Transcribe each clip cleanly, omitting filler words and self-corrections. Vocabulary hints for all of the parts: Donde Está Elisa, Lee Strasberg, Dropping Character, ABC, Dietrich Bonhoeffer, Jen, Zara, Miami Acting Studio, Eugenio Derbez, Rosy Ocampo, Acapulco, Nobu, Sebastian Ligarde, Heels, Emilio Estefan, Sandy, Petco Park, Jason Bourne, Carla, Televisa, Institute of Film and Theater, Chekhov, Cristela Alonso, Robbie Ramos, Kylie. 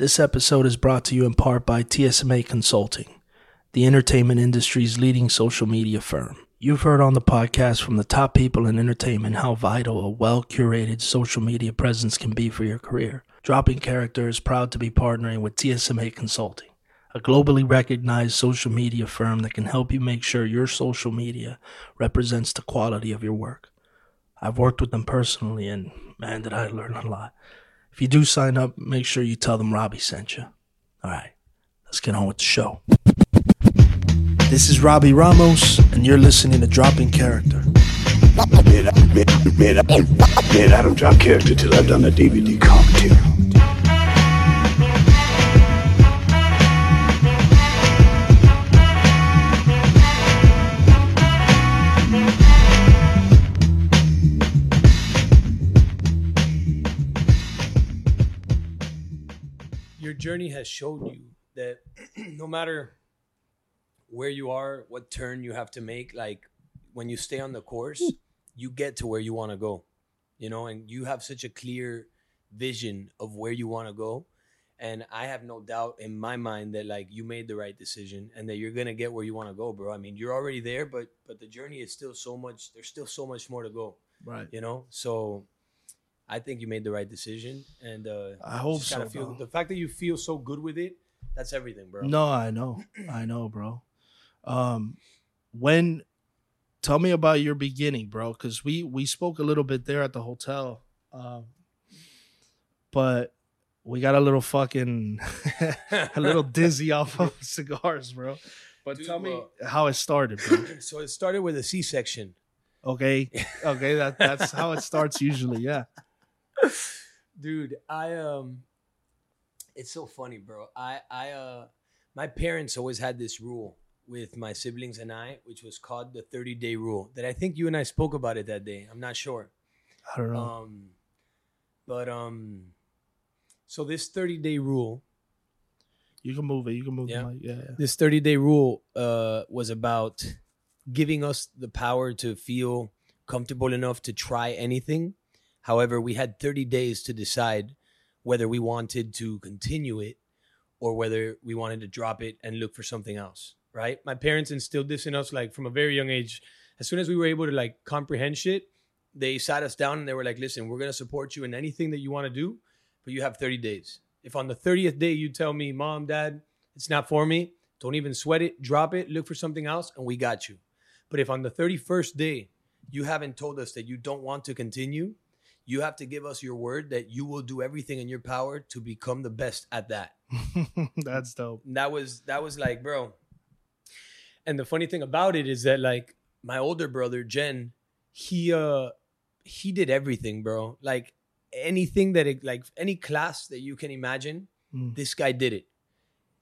This episode is brought to you in part by TSMA Consulting, the entertainment industry's leading social media firm. You've heard on the podcast from the top people in entertainment how vital a well-curated social media presence can be for your career. Dropping Character is proud to be partnering with TSMA Consulting, a globally recognized social media firm that can help you make sure your social media represents the quality of your work. I've worked with them personally, and man, did I learn a lot. If you do sign up, make sure you tell them Robbie sent you. All right, let's get on with the show. This is Robbie Ramos, and you're listening to Dropping Character. Man, I don't drop character till I've done a DVD commentary. Journey has showed you that no matter where you are, what turn you have to make, like when you stay on the course, you get to where you want to go, you know, and you have such a clear vision of where you want to go. And I have no doubt in my mind that like you made the right decision and that you're going to get where you want to go, bro. I mean, you're already there, but the journey is still so much, there's still so much more to go. Right. You know, so I think you made the right decision, and I hope so. The fact that you feel so good with it, that's everything, bro. No, I know, bro. Tell me about your beginning, bro, because we spoke a little bit there at the hotel, but we got a little fucking a little dizzy off of cigars, bro. But dude, tell me how it started, bro. So it started with a C-section. Okay, that's how it starts usually, yeah. Dude, I it's so funny, bro. I my parents always had this rule with my siblings and I, which was called the 30-day rule. That I think you and I spoke about it that day. I'm not sure. I don't know. So this 30-day rule. You can move it. You can move the mic. Yeah. This 30-day rule was about giving us the power to feel comfortable enough to try anything. However, we had 30 days to decide whether we wanted to continue it or whether we wanted to drop it and look for something else, right? My parents instilled this in us like from a very young age. As soon as we were able to like comprehend shit, they sat us down and they were like, listen, we're going to support you in anything that you want to do, but you have 30 days. If on the 30th day you tell me, Mom, Dad, it's not for me, don't even sweat it, drop it, look for something else, and we got you. But if on the 31st day you haven't told us that you don't want to continue, you have to give us your word that you will do everything in your power to become the best at that. That's dope. That was like, bro. And the funny thing about it is that like my older brother, Jen, he did everything, bro. Like anything that any class that you can imagine, This guy did it.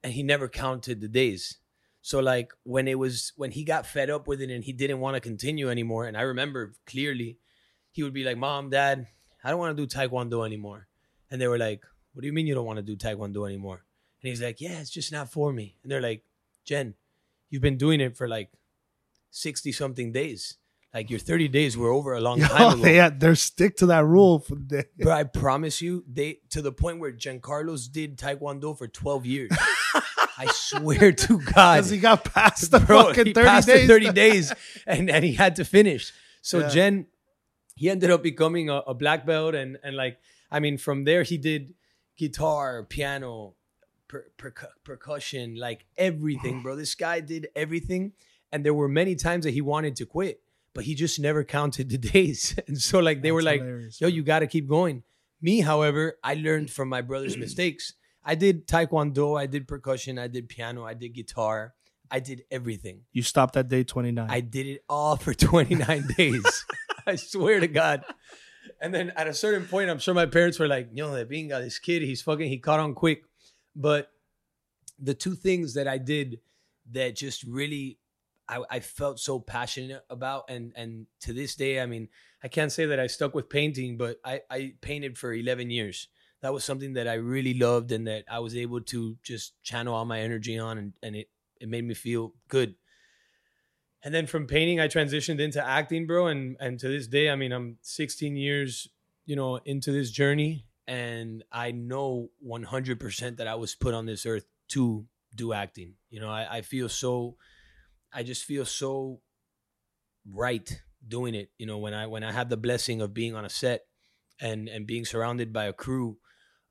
And he never counted the days. So like when he got fed up with it and he didn't want to continue anymore. And I remember clearly, he would be like, Mom, Dad, I don't want to do Taekwondo anymore. And they were like, what do you mean you don't want to do Taekwondo anymore? And he's like, yeah, it's just not for me. And they're like, Jen, you've been doing it for like 60 something days. Like your 30 days were over a long time ago. Yeah, they stick to that rule. But I promise you, they to the point where Giancarlos did Taekwondo for 12 years. I swear to God. Because he got past the fucking 30 days. He passed the 30 days and he had to finish. So yeah. Jen, he ended up becoming a black belt and like, I mean, from there he did guitar, piano, percussion, like everything, bro. This guy did everything. And there were many times that he wanted to quit, but he just never counted the days. And so like, they were like, yo, you got to keep going. Me, however, I learned from my brother's mistakes. I did Taekwondo, I did percussion, I did piano, I did guitar. I did everything. You stopped at day 29. I did it all for 29 days. I swear to God. And then at a certain point, I'm sure my parents were like, yo, that binga, this kid, he caught on quick. But the two things that I did that just really, I felt so passionate about. And to this day, I mean, I can't say that I stuck with painting, but I painted for 11 years. That was something that I really loved and that I was able to just channel all my energy on. And it made me feel good. And then from painting, I transitioned into acting, bro. And to this day, I mean, I'm 16 years, you know, into this journey. And I know 100% that I was put on this earth to do acting. You know, I just feel so right doing it. You know, when I had the blessing of being on a set and being surrounded by a crew,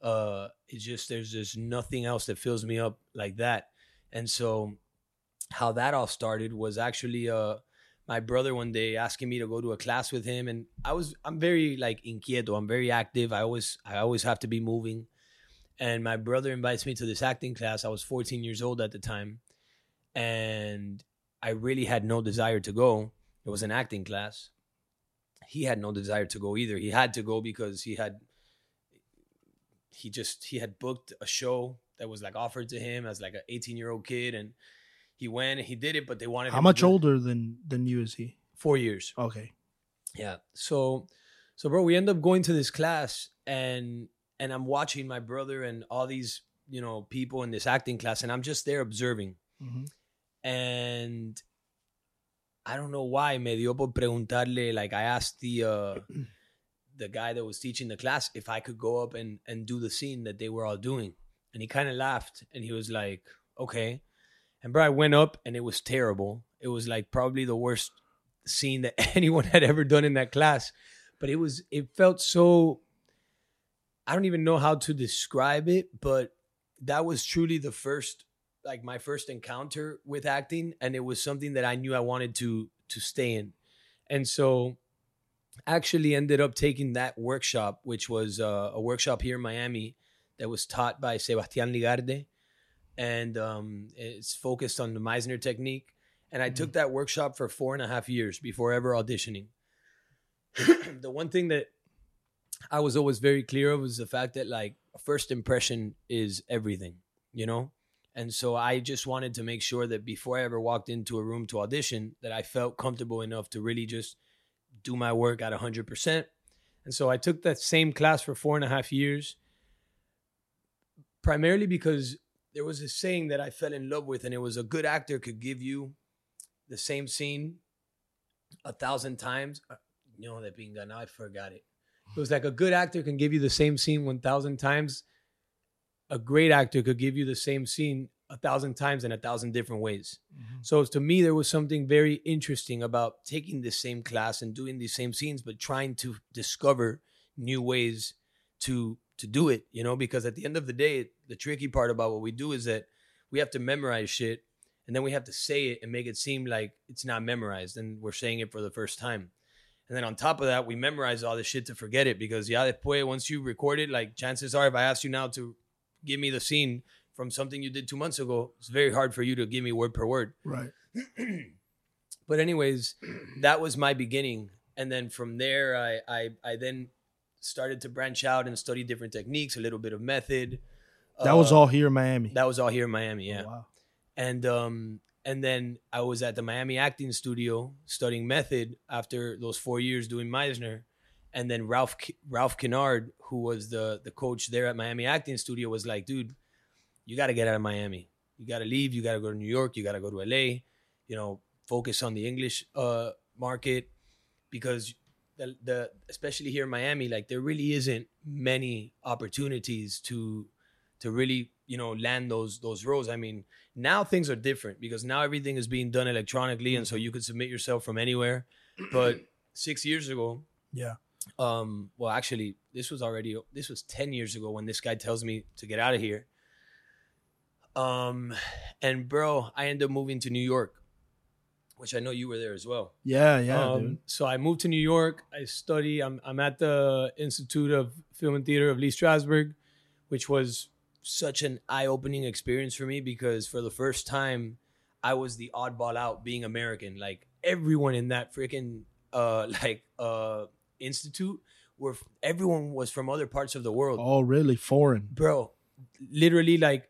it's just, there's just nothing else that fills me up like that. And so how that all started was actually, my brother one day asking me to go to a class with him, and I'm very like inquieto. I'm very active. I always have to be moving. And my brother invites me to this acting class. I was 14 years old at the time, and I really had no desire to go. It was an acting class. He had no desire to go either. He had to go because he had booked a show that was like offered to him as like an 18-year-old kid, and he went and he did it, but they wanted him. How much older than you is he? 4 years. Okay. Yeah. So bro, we end up going to this class, and I'm watching my brother and all these, you know, people in this acting class, and I'm just there observing. Mm-hmm. And I don't know why, me dio por preguntarle, like I asked the guy that was teaching the class if I could go up and do the scene that they were all doing. And he kind of laughed and he was like, okay. And bro, I went up and it was terrible. It was like probably the worst scene that anyone had ever done in that class. But it felt so, I don't even know how to describe it, but that was truly the first, like my first encounter with acting. And it was something that I knew I wanted to stay in. And so actually ended up taking that workshop, which was a workshop here in Miami that was taught by Sebastian Ligarde. And it's focused on the Meisner technique. And I took that workshop for 4.5 years before ever auditioning. The one thing that I was always very clear of was the fact that like first impression is everything, you know? And so I just wanted to make sure that before I ever walked into a room to audition, that I felt comfortable enough to really just do my work at 100%. And so I took that same class for 4.5 years, primarily because there was a saying that I fell in love with, and it was a good actor could give you the same scene 1,000 times. You know that being done, now I forgot it. It was like a good actor can give you the same scene 1,000 times. A great actor could give you the same scene 1,000 times in 1,000 different ways. Mm-hmm. So to me, there was something very interesting about taking this same class and doing these same scenes, but trying to discover new ways to do it, you know, because at the end of the day, the tricky part about what we do is that we have to memorize shit, and then we have to say it and make it seem like it's not memorized and we're saying it for the first time. And then on top of that, we memorize all this shit to forget it, because ya después, once you record it, like chances are if I asked you now to give me the scene from something you did 2 months ago, it's very hard for you to give me word per word. Right. But anyways, that was my beginning. And then from there, I then started to branch out and study different techniques, a little bit of method. That was all here in Miami. That was all here in Miami, yeah. Oh, wow. And then I was at the Miami Acting Studio studying method after those 4 years doing Meisner. And then Ralph Kennard, who was the coach there at Miami Acting Studio, was like, dude, you got to get out of Miami. You got to leave. You got to go to New York. You got to go to LA. You know, focus on the English market, because the especially here in Miami, like there really isn't many opportunities to really, you know, land those roles. I mean, now things are different because now everything is being done electronically. Mm-hmm. And so you could submit yourself from anywhere. But 6 years ago, yeah. Well, actually, this was 10 years ago when this guy tells me to get out of here. And bro, I ended up moving to New York, which I know you were there as well. Yeah, dude. So I moved to New York. I study. I'm at the Institute of Film and Theater of Lee Strasberg, which was such an eye-opening experience for me, because for the first time I was the oddball out being American. Like everyone in that freaking institute, where everyone was from other parts of the world. Oh, really? Foreign. Bro, literally, like,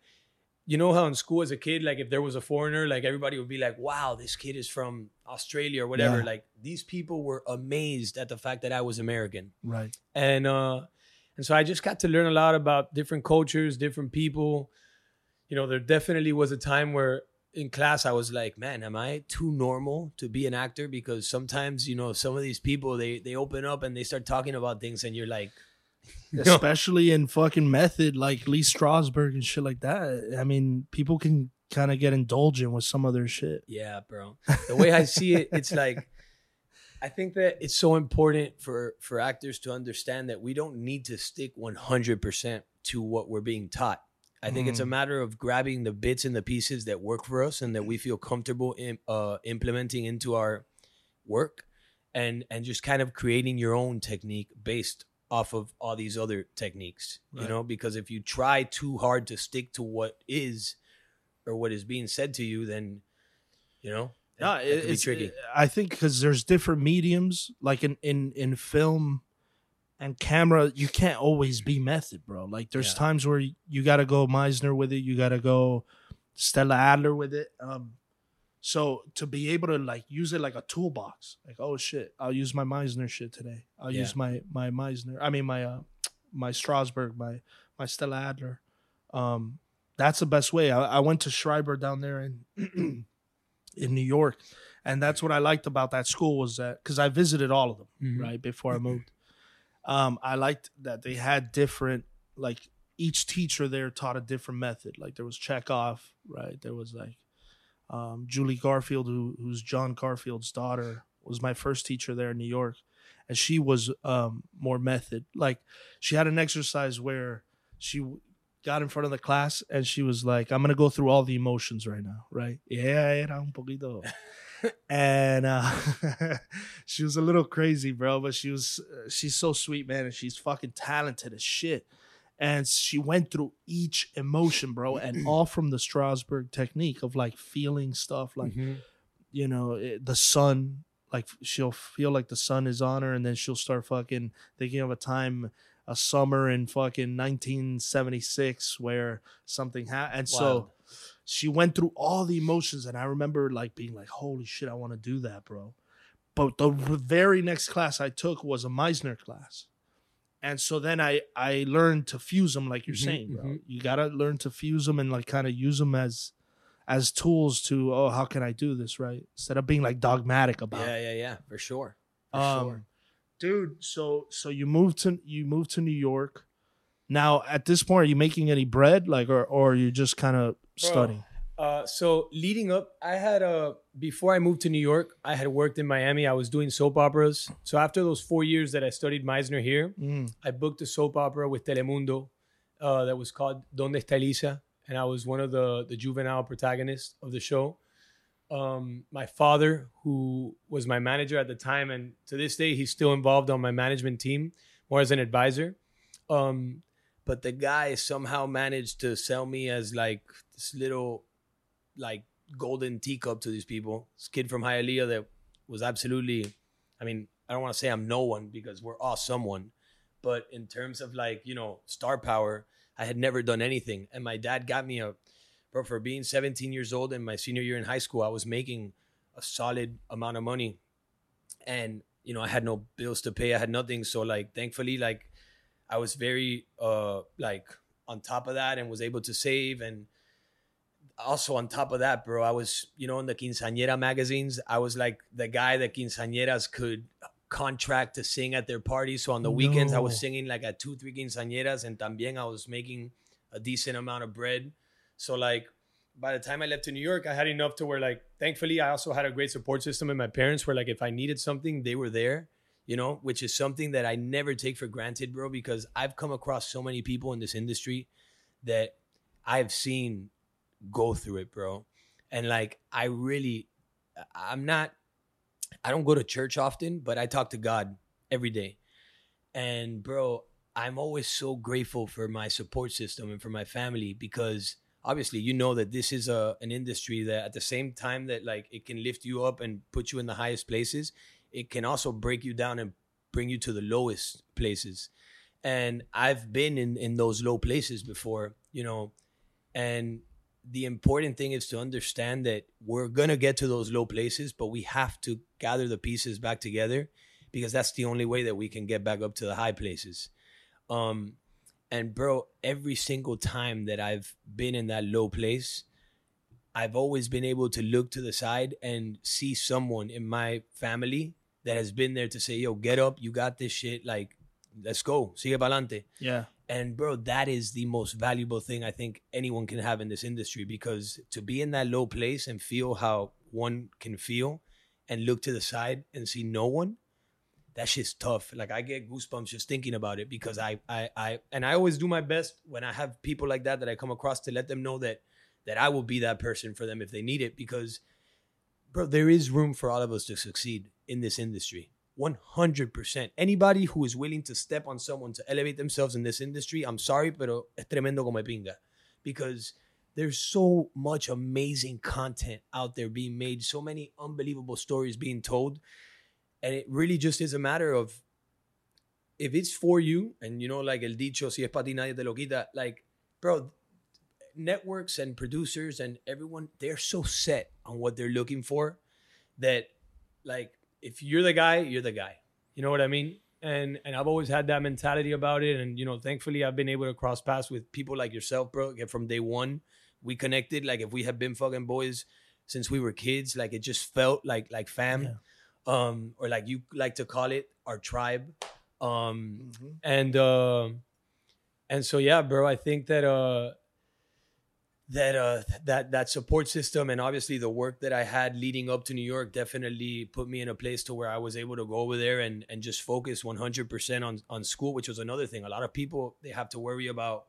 you know how in school as a kid, like if there was a foreigner, like everybody would be like, wow, this kid is from Australia or whatever. Yeah. Like these people were amazed at the fact that I was American. Right. And so I just got to learn a lot about different cultures, different people. You know, there definitely was a time where in class I was like, man, am I too normal to be an actor? Because sometimes, you know, some of these people, they open up and they start talking about things and you're like, especially in fucking method, like Lee Strasberg and shit like that. I mean, people can kind of get indulgent with some of their shit. Yeah, bro. The way I see it, it's like, I think that it's so important for actors to understand that we don't need to stick 100% to what we're being taught. I think it's a matter of grabbing the bits and the pieces that work for us and that we feel comfortable in, implementing into our work, and just kind of creating your own technique based off of all these other techniques, you know, because if you try too hard to stick to what is or what is being said to you, then, you know, it can be tricky. I think because there's different mediums, like in film and camera, you can't always be method, bro. Like there's times where you got to go Meisner with it. You got to go Stella Adler with it. So to be able to like use it like a toolbox, like, oh shit, I'll use my Meisner shit today. I'll use my Meisner. I mean, my Strasberg, my Stella Adler. That's the best way. I went to Schreiber down there in New York. And that's what I liked about that school was that, cause I visited all of them right before I moved. I liked that they had different, like each teacher there taught a different method. Like there was Chekhov, right? There was like, Julie Garfield, who's John Garfield's daughter, was my first teacher there in New York. And she was more method. Like she had an exercise where she got in front of the class and she was like, I'm going to go through all the emotions right now, right? Yeah, era un poquito. And she was a little crazy, bro, but she's so sweet, man, and she's fucking talented as shit. And she went through each emotion, bro, and all from the Strasberg technique of like feeling stuff, like, you know, the sun, like she'll feel like the sun is on her, and then she'll start fucking thinking of a summer in fucking 1976 where something happened. And so she went through all the emotions, and I remember like being like, holy shit, I want to do that, bro. But the very next class I took was a Meisner class. And so then I learned to fuse them, like you're saying, bro. You got to learn to fuse them and like kind of use them as tools to, oh, how can I do this, right? Instead of being like dogmatic about it. Yeah, for sure. Dude, so you moved to New York. Now, at this point, are you making any bread, like, or are you just kind of studying? So leading up, I had before I moved to New York, I had worked in Miami. I was doing soap operas. So after those 4 years that I studied Meisner here, I booked a soap opera with Telemundo that was called Donde Está Elisa. And I was one of the juvenile protagonists of the show. My father, who was my manager at the time, and to this day, he's still involved on my management team, more as an advisor. But the guy somehow managed to sell me as like this little... like golden teacup to these people. This kid from Hialeah that was absolutely, I mean, I don't want to say I'm no one because we're all someone, but in terms of like, you know, star power, I had never done anything. And my dad got me but for being 17 years old in my senior year in high school, I was making a solid amount of money and, you know, I had no bills to pay. I had nothing. So like, thankfully, like I was very like on top of that and was able to save. And also on top of that, bro, I was, you know, in the quinceañera magazines, I was like the guy that quinceañeras could contract to sing at their parties. So on the weekends, I was singing like at 2-3 quinceañeras, and también I was making a decent amount of bread. So like by the time I left to New York, I had enough to where like, thankfully, I also had a great support system in my parents where like if I needed something, they were there, you know, which is something that I never take for granted, bro, because I've come across so many people in this industry that I've seen go through it, bro. And like I don't go to church often, but I talk to God every day. And bro, I'm always so grateful for my support system and for my family, because obviously you know that this is an industry that at the same time that like it can lift you up and put you in the highest places, it can also break you down and bring you to the lowest places. And I've been in those low places before, you know, and the important thing is to understand that we're going to get to those low places, but we have to gather the pieces back together because that's the only way that we can get back up to the high places. And bro, every single time that I've been in that low place, I've always been able to look to the side and see someone in my family that has been there to say, yo, get up. You got this shit. Like, let's go, sigue pa'lante. Yeah. And bro, that is the most valuable thing I think anyone can have in this industry, because to be in that low place and feel how one can feel and look to the side and see no one, that shit's tough. Like I get goosebumps just thinking about it, because I always do my best when I have people like that I come across to let them know that I will be that person for them if they need it, because bro, there is room for all of us to succeed in this industry. 100%. Anybody who is willing to step on someone to elevate themselves in this industry, I'm sorry, pero es tremendo como pinga. Because there's so much amazing content out there being made, so many unbelievable stories being told. And it really just is a matter of, if it's for you, and you know, like el dicho, si es para ti nadie te lo quita, like, bro, networks and producers and everyone, they're so set on what they're looking for that, like, if you're the guy, you're the guy. You know what I mean? And I've always had that mentality about it. And, you know, thankfully, I've been able to cross paths with people like yourself, bro. From day one, we connected. Like, if we had been fucking boys since we were kids, like, it just felt like fam. Yeah. Or like you like to call it, our tribe. And so, yeah, bro, I think that... that support system and obviously the work that I had leading up to New York definitely put me in a place to where I was able to go over there and just focus 100% on school, which was another thing. A lot of people, they have to worry about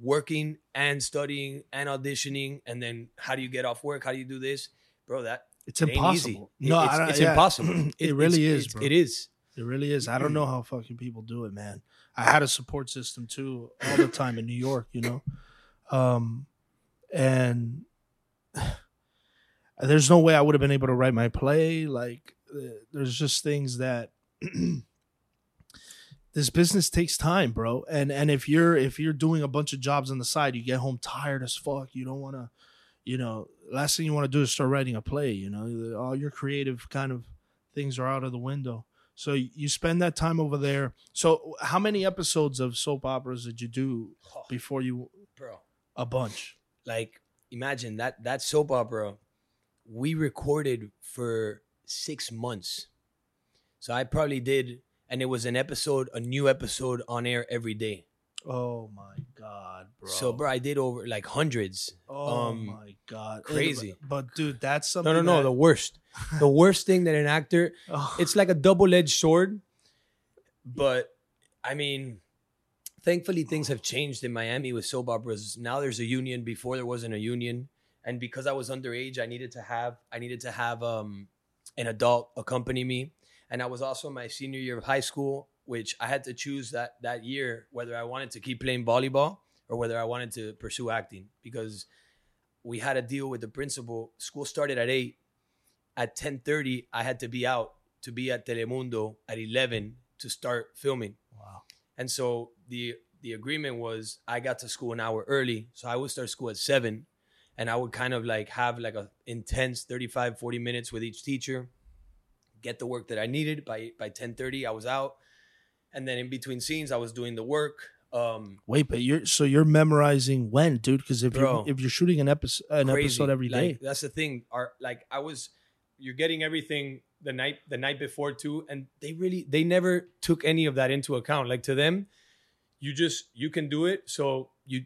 working and studying and auditioning, and then how do you get off work? How do you do this? Bro, it's impossible. It's impossible. It really is, bro. It is. It really is. I don't know how fucking people do it, man. I had a support system too all the time in New York, you know? And there's no way I would have been able to write my play. Like, there's just things that this business takes time, bro. And if you're doing a bunch of jobs on the side, you get home tired as fuck. You don't want to, you know, last thing you want to do is start writing a play. You know, all your creative kind of things are out of the window. So you spend that time over there. So how many episodes of soap operas did you do before you? Bro, a bunch. Like, imagine that soap opera, we recorded for 6 months. So I probably did, and it was a new episode on air every day. Oh my God, bro. So, bro, I did over like hundreds. Oh my God. Crazy. But dude, that's something. No, the worst. The worst thing that an actor, it's like a double-edged sword. But, I mean... Thankfully, things have changed in Miami with soap operas. Now there's a union. Before there wasn't a union, and because I was underage, I needed to have an adult accompany me, and I was also in my senior year of high school, which I had to choose that year whether I wanted to keep playing volleyball or whether I wanted to pursue acting, because we had a deal with the principal. School started at 8. At 10:30, I had to be out to be at Telemundo at 11 to start filming. Wow. And so the agreement was I got to school an hour early. So I would start school at 7, and I would kind of like have like a intense 35, 40 minutes with each teacher, get the work that I needed. By 10:30, I was out. And then in between scenes, I was doing the work. Wait, but you're memorizing when, dude? Because if you're shooting an episode every day. Like, that's the thing. You're getting everything the night before too. And they never took any of that into account. Like, to them, you can do it. So you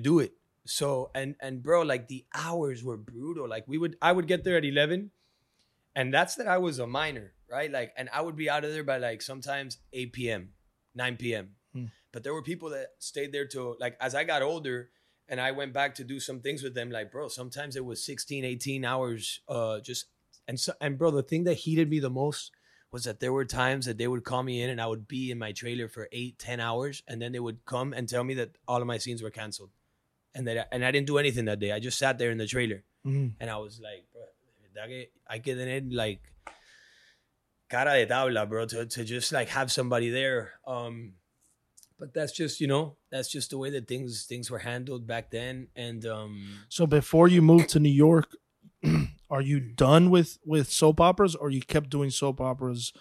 do it. So, and bro, like, the hours were brutal. Like, I would get there at 11, and that's that I was a minor, right? Like, and I would be out of there by like sometimes 8 PM, 9 PM. But there were people that stayed there till, like, as I got older, and I went back to do some things with them. Like, bro, sometimes it was 16, 18 hours. And bro, the thing that heated me the most was that there were times that they would call me in, and I would be in my trailer for 8-10 hours. And then they would come and tell me that all of my scenes were canceled, and that I didn't do anything that day. I just sat there in the trailer. And I was like, bro, I get in like cara de tabla, bro, to just like have somebody there. But that's just, you know, that's just the way that things were handled back then. And so before you moved to New York, are you done with soap operas, or you kept doing soap operas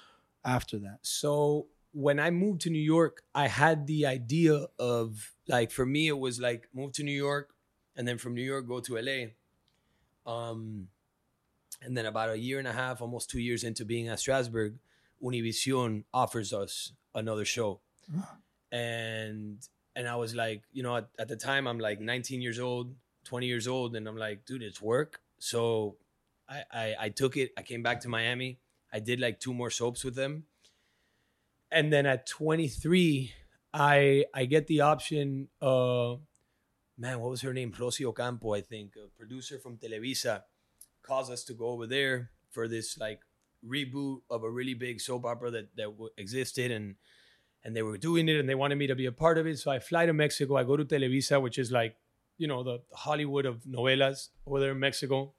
after that? So when I moved to New York, I had the idea of, like, for me, it was like move to New York and then from New York go to LA. And then about a year and a half, almost 2 years into being at Strasberg, Univision offers us another show. And I was like, you know, at the time I'm like 19 years old, 20 years old. And I'm like, dude, it's work. So I took it. I came back to Miami. I did like 2 more soaps with them. And then at 23, I get the option, man, what was her name? Rosy Ocampo, I think, a producer from Televisa, caused us to go over there for this like reboot of a really big soap opera that existed. And they were doing it and they wanted me to be a part of it. So I fly to Mexico. I go to Televisa, which is like, you know, the Hollywood of novelas over there in Mexico.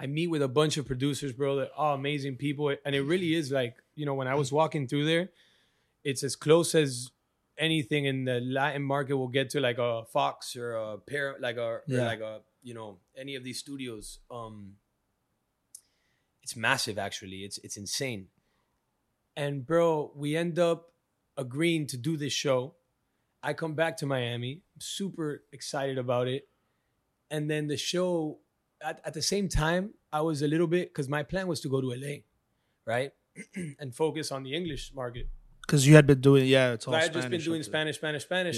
I meet with a bunch of producers, bro, that are amazing people. And it really is like, you know, when I was walking through there, it's as close as anything in the Latin market will get to like a Fox or a pair, like a, yeah, like a, you know, any of these studios. It's massive, actually. It's insane. And bro, we end up agreeing to do this show. I come back to Miami, super excited about it. And then the show, at the same time, I was a little bit, because my plan was to go to LA, right? And focus on the English market. Because you had been doing, yeah, it's all Spanish. I had just been doing Spanish.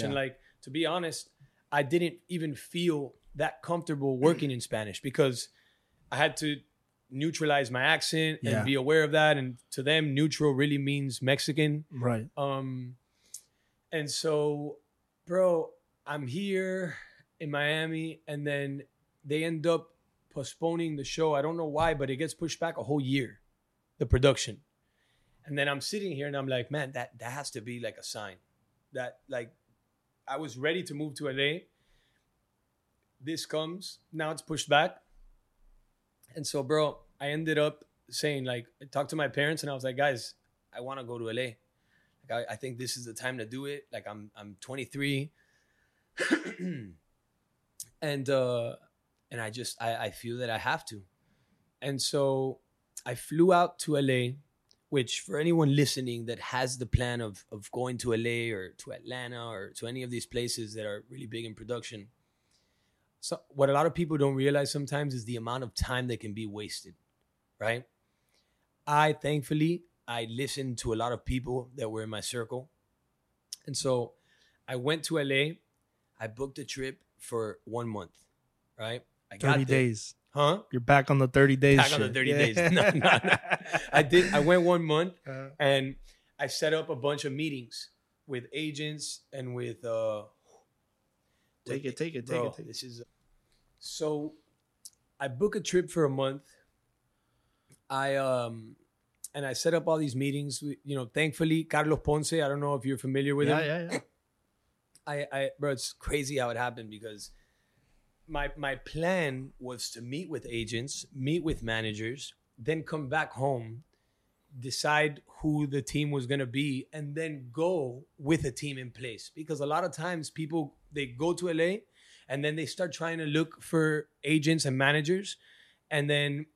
Yeah. And like, to be honest, I didn't even feel that comfortable working in Spanish because I had to neutralize my accent and be aware of that. And to them, neutral really means Mexican. Right. And so, bro, I'm here in Miami and then they end up postponing the show. I don't know why, but it gets pushed back a whole year, the production. And then I'm sitting here and I'm like, man, that has to be like a sign that like I was ready to move to LA. This comes, now it's pushed back. And so, bro, I ended up saying, like, I talked to my parents and I was like, guys, I want to go to LA. Like, I think this is the time to do it. Like, I'm 23. And I just, I feel that I have to. And so I flew out to LA, which for anyone listening that has the plan of going to LA or to Atlanta or to any of these places that are really big in production. So what a lot of people don't realize sometimes is the amount of time that can be wasted, right? I listened to a lot of people that were in my circle. And so I went to LA. I booked a trip for 1 month, right? I got 30 days. Huh? You're back on the 30 days. Back on the 30 days. No. I went 1 month and I set up a bunch of meetings with agents and with... Take it. This is so. I book a trip for a month. I set up all these meetings. You know, thankfully, Carlos Ponce. I don't know if you're familiar with him. Yeah. Bro, it's crazy how it happened because my plan was to meet with agents, meet with managers, then come back home, decide who the team was going to be, and then go with a team in place. Because a lot of times people, they go to LA and then they start trying to look for agents and managers. And then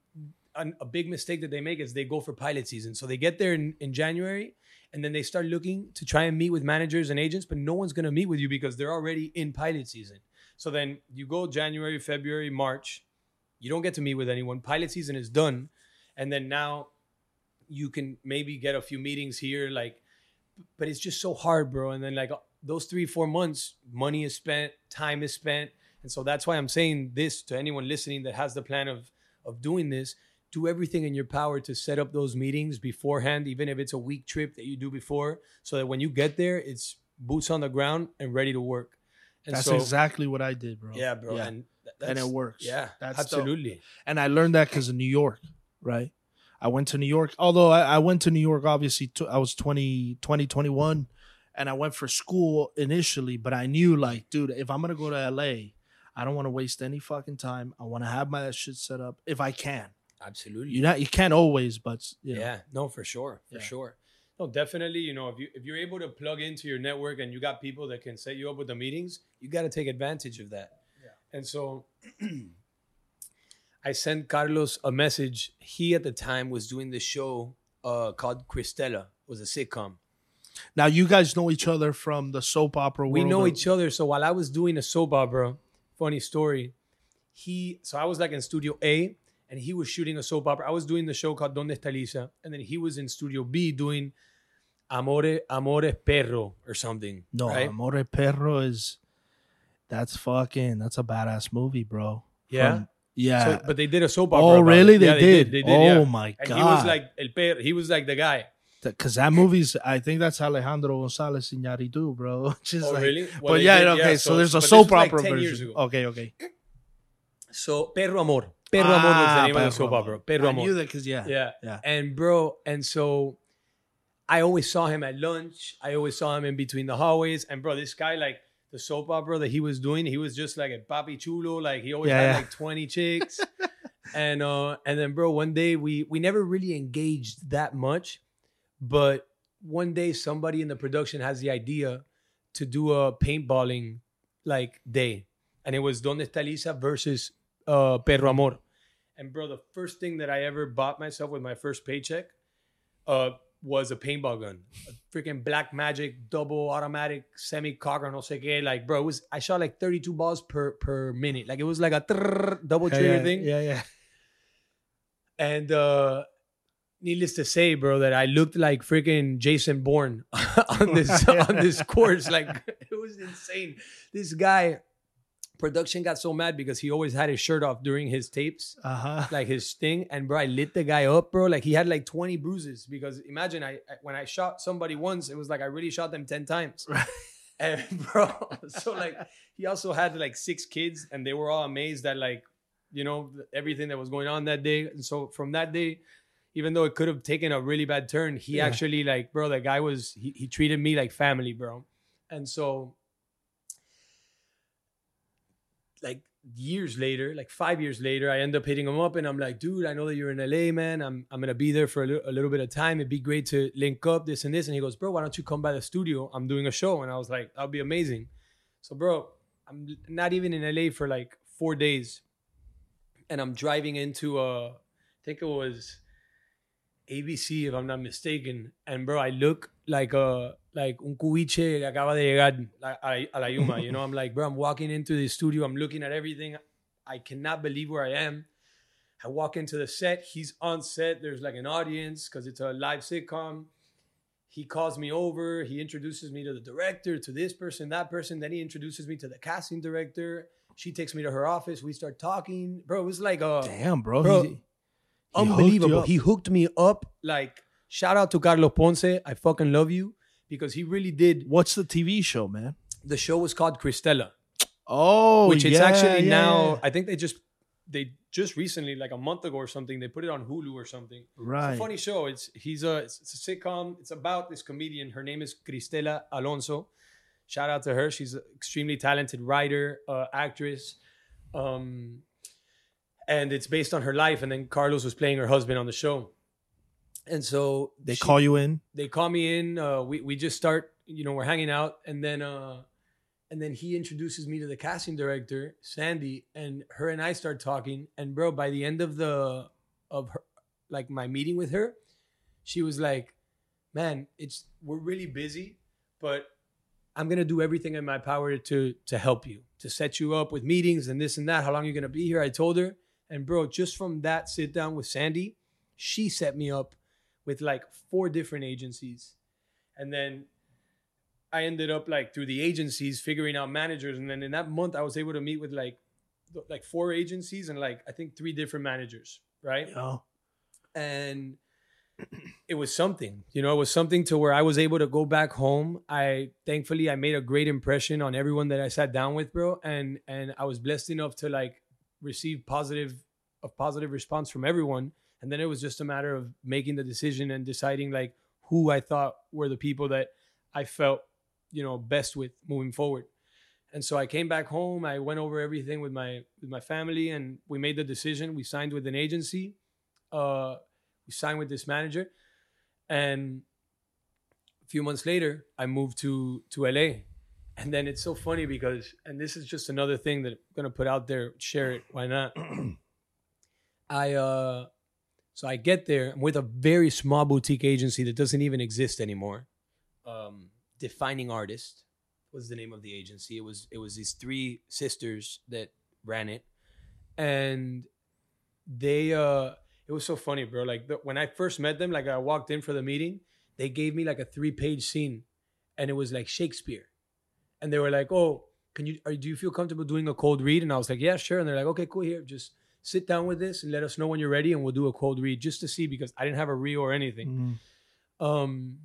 a big mistake that they make is they go for pilot season. So they get there in January and then they start looking to try and meet with managers and agents, but no one's going to meet with you because they're already in pilot season. So then you go January, February, March, you don't get to meet with anyone. Pilot season is done. And then now you can maybe get a few meetings here, like, but it's just so hard, bro. And then like those 3-4 months, money is spent, time is spent. And so that's why I'm saying this to anyone listening that has the plan of doing this, do everything in your power to set up those meetings beforehand, even if it's a week trip that you do before, so that when you get there, it's boots on the ground and ready to work. And that's exactly what I did, bro. Yeah, bro. Yeah. And, and it works. Yeah, that's absolutely. Dope. And I learned that because of New York, right? I went to New York, although I went to New York, obviously, I was 21, and I went for school initially, but I knew, like, dude, if I'm going to go to LA, I don't want to waste any fucking time. I want to have my shit set up if I can. Absolutely. You can't always, but, you know. Yeah, no, for sure, for sure. No, definitely, you know, if you're able to plug into your network and you got people that can set you up with the meetings, you got to take advantage of that. Yeah. And so... I sent Carlos a message. He, at the time, was doing the show called Cristela. It was a sitcom. Now, you guys know each other from the soap opera world. We know each other. So while I was doing a soap opera, funny story, so I was like in Studio A, and he was shooting a soap opera. I was doing the show called Donde Está Elisa, and then he was in Studio B doing Amore Perro or something. No, right? Amore Perro is, that's a badass movie, bro. Yeah. Yeah. So, but they did a soap opera. Oh, really? They did. Oh, my God. And he was like El Perro. He was like the guy. Because that movie's, I think that's Alejandro González Iñárritu, bro. Just really? Well, but so there's a soap opera like 10 version. Years ago. Okay. So Perro Amor. Perro Amor was the name of the soap opera. Perro Amor. I knew that because, yeah. And, bro, and so I always saw him at lunch. I always saw him in between the hallways. And, bro, this guy, like, the soap opera that he was doing, he was just like a papi chulo. Like, he always had like 20 chicks. And then, bro, one day we never really engaged that much. But one day somebody in the production has the idea to do a paintballing like day. And it was Donde Está Elisa versus Perro Amor. And bro, the first thing that I ever bought myself with my first paycheck was a paintball gun. A freaking Black Magic, double automatic, semi-cocker, no sé qué. Like, bro, I shot like 32 balls per minute. Like, it was like a double trigger thing. Yeah. And needless to say, bro, that I looked like freaking Jason Bourne on this course. Like, it was insane. This guy, production got so mad because he always had his shirt off during his tapes, like his thing. And bro, I lit the guy up, bro. Like, he had like 20 bruises because imagine when I shot somebody once, it was like I really shot them 10 times. Right. And bro, so like he also had like 6 kids, and they were all amazed at like, you know, everything that was going on that day. And so from that day, even though it could have taken a really bad turn, he actually, like, bro, that guy was, he treated me like family, bro. And so, like, years later, like 5 years later, I end up hitting him up and I'm like, dude, I know that you're in LA, man. I'm going to be there for a little bit of time. It'd be great to link up, this and this. And he goes, bro, why don't you come by the studio? I'm doing a show. And I was like, that'll be amazing. So, bro, I'm not even in LA for like 4 days. And I'm driving into, I think it was ABC, if I'm not mistaken, and bro, I look like un cubiche que acaba de llegar a la Yuma, you know. I'm like, bro, I'm walking into the studio, I'm looking at everything, I cannot believe where I am. I walk into the set, he's on set, there's like an audience because it's a live sitcom. He calls me over, he introduces me to the director, to this person, that person, then he introduces me to the casting director. She takes me to her office, we start talking. Bro, it was like damn, bro. Unbelievable. He hooked me up. Like, shout out to Carlos Ponce. I fucking love you because he really did. What's the TV show, man? The show was called Cristela. Oh, which it's actually now, I think they just recently, like a month ago or something, they put it on Hulu or something. Right. It's a funny show. It's a sitcom. It's about this comedian. Her name is Cristela Alonso. Shout out to her. She's an extremely talented writer, actress. And it's based on her life. And then Carlos was playing her husband on the show. And so they call you in? They call me in. We just start, you know, we're hanging out. And then he introduces me to the casting director, Sandy. And her and I start talking. And bro, by the end of her, like my meeting with her, she was like, man, we're really busy, but I'm going to do everything in my power to help you, to set you up with meetings and this and that. How long are you going to be here? I told her. And bro, just from that sit down with Sandy, she set me up with like 4 different agencies. And then I ended up like through the agencies figuring out managers. And then in that month I was able to meet with like 4 agencies and like, I think 3 different managers. Right. Oh. And it was something, you know, it was something to where I was able to go back home. Thankfully I made a great impression on everyone that I sat down with, bro. And I was blessed enough to like receive positive response from everyone. And then it was just a matter of making the decision and deciding like who I thought were the people that I felt, you know, best with moving forward. And so I came back home. I went over everything with my family and we made the decision. We signed with an agency. We signed with this manager. And a few months later, I moved to LA. And then it's so funny because, and this is just another thing that I'm going to put out there, share it, why not? So I get there. I'm with a very small boutique agency that doesn't even exist anymore. Defining Artists was the name of the agency. It was these 3 sisters that ran it. And they, it was so funny, bro. Like when I first met them, like I walked in for the meeting they gave me like a 3-page scene and it was like Shakespeare. And they were like, oh, do you feel comfortable doing a cold read? And I was like, yeah, sure. And they're like, okay, cool, here, just sit down with this and let us know when you're ready and we'll do a cold read just to see, because I didn't have a reel or anything. Mm.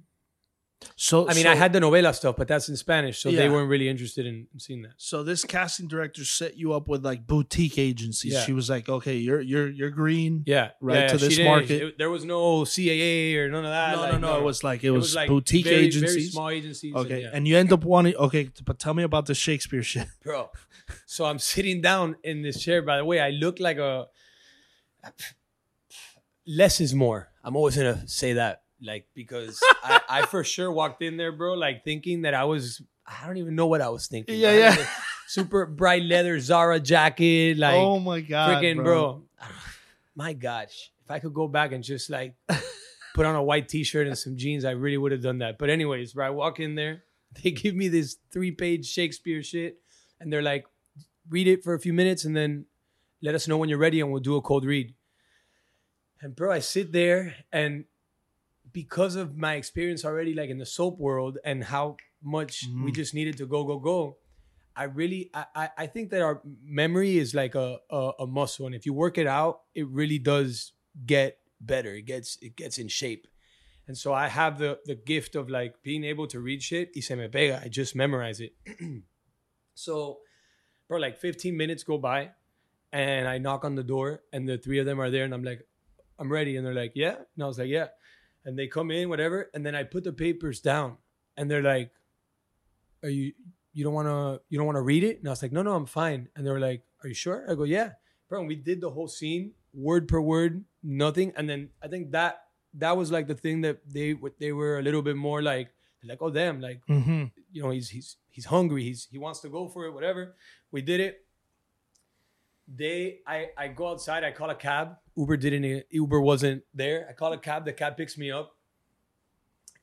I had the novela stuff, but that's in Spanish, so they weren't really interested in seeing that. So this casting director set you up with like boutique agencies. Yeah. She was like, "Okay, you're green, to this market." There was no CAA or none of that. No. It was like boutique agencies, very small agencies. Okay, and you end up wanting. Okay, but tell me about the Shakespeare shit, bro. So I'm sitting down in this chair. By the way, I look like a less is more. I'm always gonna say that. Like, because I for sure walked in there, bro, like thinking that I don't even know what I was thinking. Yeah. Like, super bright leather Zara jacket. Like, oh my God. Freaking, bro. My gosh. If I could go back and just like put on a white t-shirt and some jeans, I really would have done that. But anyways, bro, I walk in there. They give me this 3-page Shakespeare shit. And they're like, read it for a few minutes and then let us know when you're ready and we'll do a cold read. And bro, I sit there and... because of my experience already, like in the soap world and how much we just needed to go, I think that our memory is like a muscle. And if you work it out, it really does get better. It gets in shape. And so I have the gift of like being able to read shit. Y se me pega. I just memorize it. So, bro, like 15 minutes go by and I knock on the door and the three of them are there and I'm like, I'm ready. And they're like, yeah. And I was like, yeah. And they come in, whatever. And then I put the papers down and they're like, are you don't want to read it? And I was like, no, I'm fine. And they were like, are you sure? I go, yeah, bro. And we did the whole scene word per word, nothing. And then I think that was like the thing that they were a little bit more like, oh damn, like, you know, he's hungry. He wants to go for it, whatever. We did it. I go outside, I call a cab. Uber wasn't there. I call a cab, the cab picks me up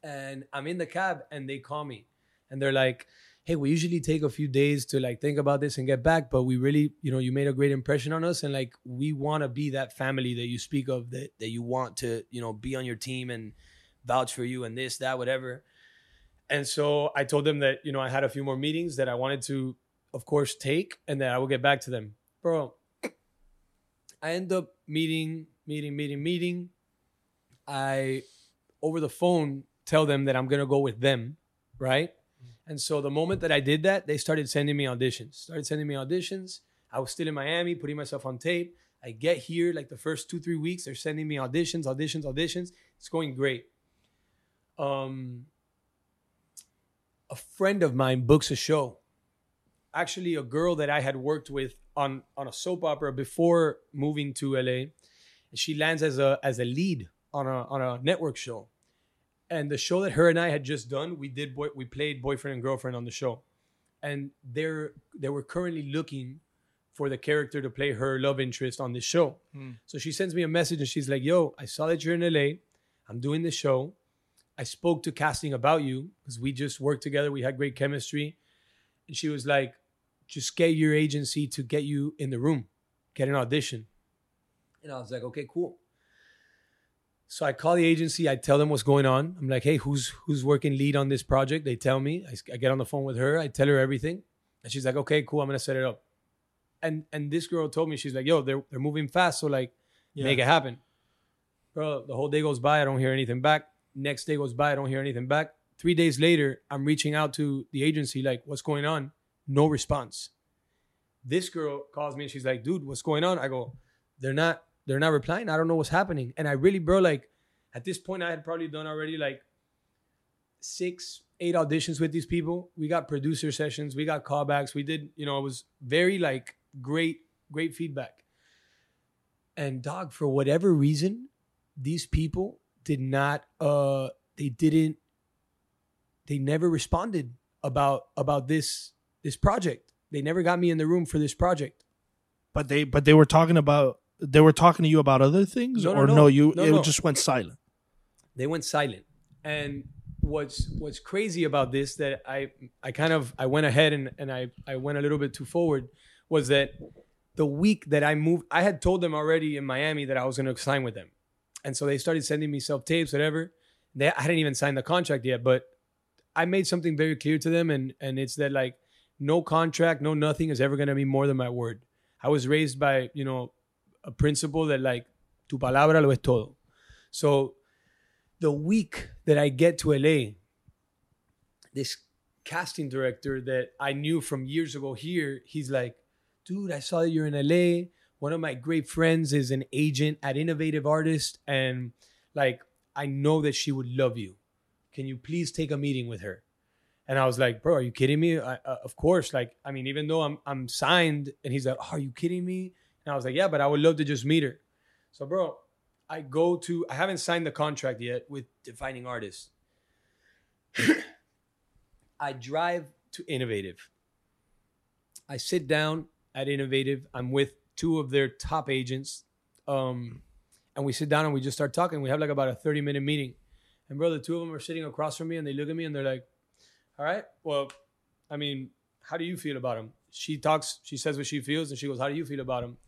and I'm in the cab and they call me and they're like, hey, we usually take a few days to like think about this and get back, but we really, you know, you made a great impression on us and like, we want to be that family that you speak of, that you want to, you know, be on your team and vouch for you and this, that, whatever. And so I told them that, you know, I had a few more meetings that I wanted to, of course, take and that I will get back to them. Bro, I end up meeting. I, over the phone, tell them that I'm going to go with them, right? And so the moment that I did that, they started sending me auditions. I was still in Miami, putting myself on tape. I get here, like the first 2-3 weeks, they're sending me auditions. It's going great. A friend of mine books a show. Actually, a girl that I had worked with on a soap opera before moving to LA, and she lands as a lead on a network show. And the show that her and I had just done, we played boyfriend and girlfriend on the show. And they were currently looking for the character to play her love interest on this show. Mm. So she sends me a message and she's like, yo, I saw that you're in LA. I'm doing this show. I spoke to casting about you because we just worked together. We had great chemistry. And she was like, just get your agency to get you in the room, get an audition. And I was like, okay, cool. So I call the agency. I tell them what's going on. I'm like, hey, who's working lead on this project? They tell me. I get on the phone with her. I tell her everything. And she's like, okay, cool. I'm going to set it up. And this girl told me, she's like, yo, they're moving fast. So like, make it happen. Bro, the whole day goes by. I don't hear anything back. Next day goes by. I don't hear anything back. 3 days later, I'm reaching out to the agency. Like, what's going on? No response. This girl calls me and she's like, dude, what's going on? I go, they're not replying. I don't know what's happening. And I really, bro, like at this point, I had probably done already like 6-8 auditions with these people. We got producer sessions. We got callbacks. We did, you know, it was very like great feedback. And dog, for whatever reason, these people never responded about this project. They never got me in the room for this project. But they were talking to you about other things? No, just went silent. They went silent. And what's crazy about this that I went ahead and I went a little bit too forward was that the week that I moved, I had told them already in Miami that I was going to sign with them. And so they started sending me self tapes, whatever. they I hadn't even signed the contract yet, but I made something very clear to them, and it's that like no contract, no nothing is ever gonna be more than my word. I was raised by, you know, a principle that like tu palabra lo es todo. So the week that I get to LA, this casting director that I knew from years ago here, he's like, dude, I saw that you're in LA. One of my great friends is an agent at Innovative Artists, and like, I know that she would love you. Can you please take a meeting with her? And I was like, bro, are you kidding me? Of course. Like, I mean, even though I'm signed, and he's like, oh, are you kidding me? And I was like, yeah, but I would love to just meet her. So bro, I haven't signed the contract yet with Defining Artists. I drive to Innovative. I sit down at Innovative. I'm with two of their top agents. And we sit down and we just start talking. We have like about a 30-minute meeting. And bro, the two of them are sitting across from me and they look at me and they're like, all right, well, I mean, how do you feel about him? She says what she feels, and she goes, how do you feel about him?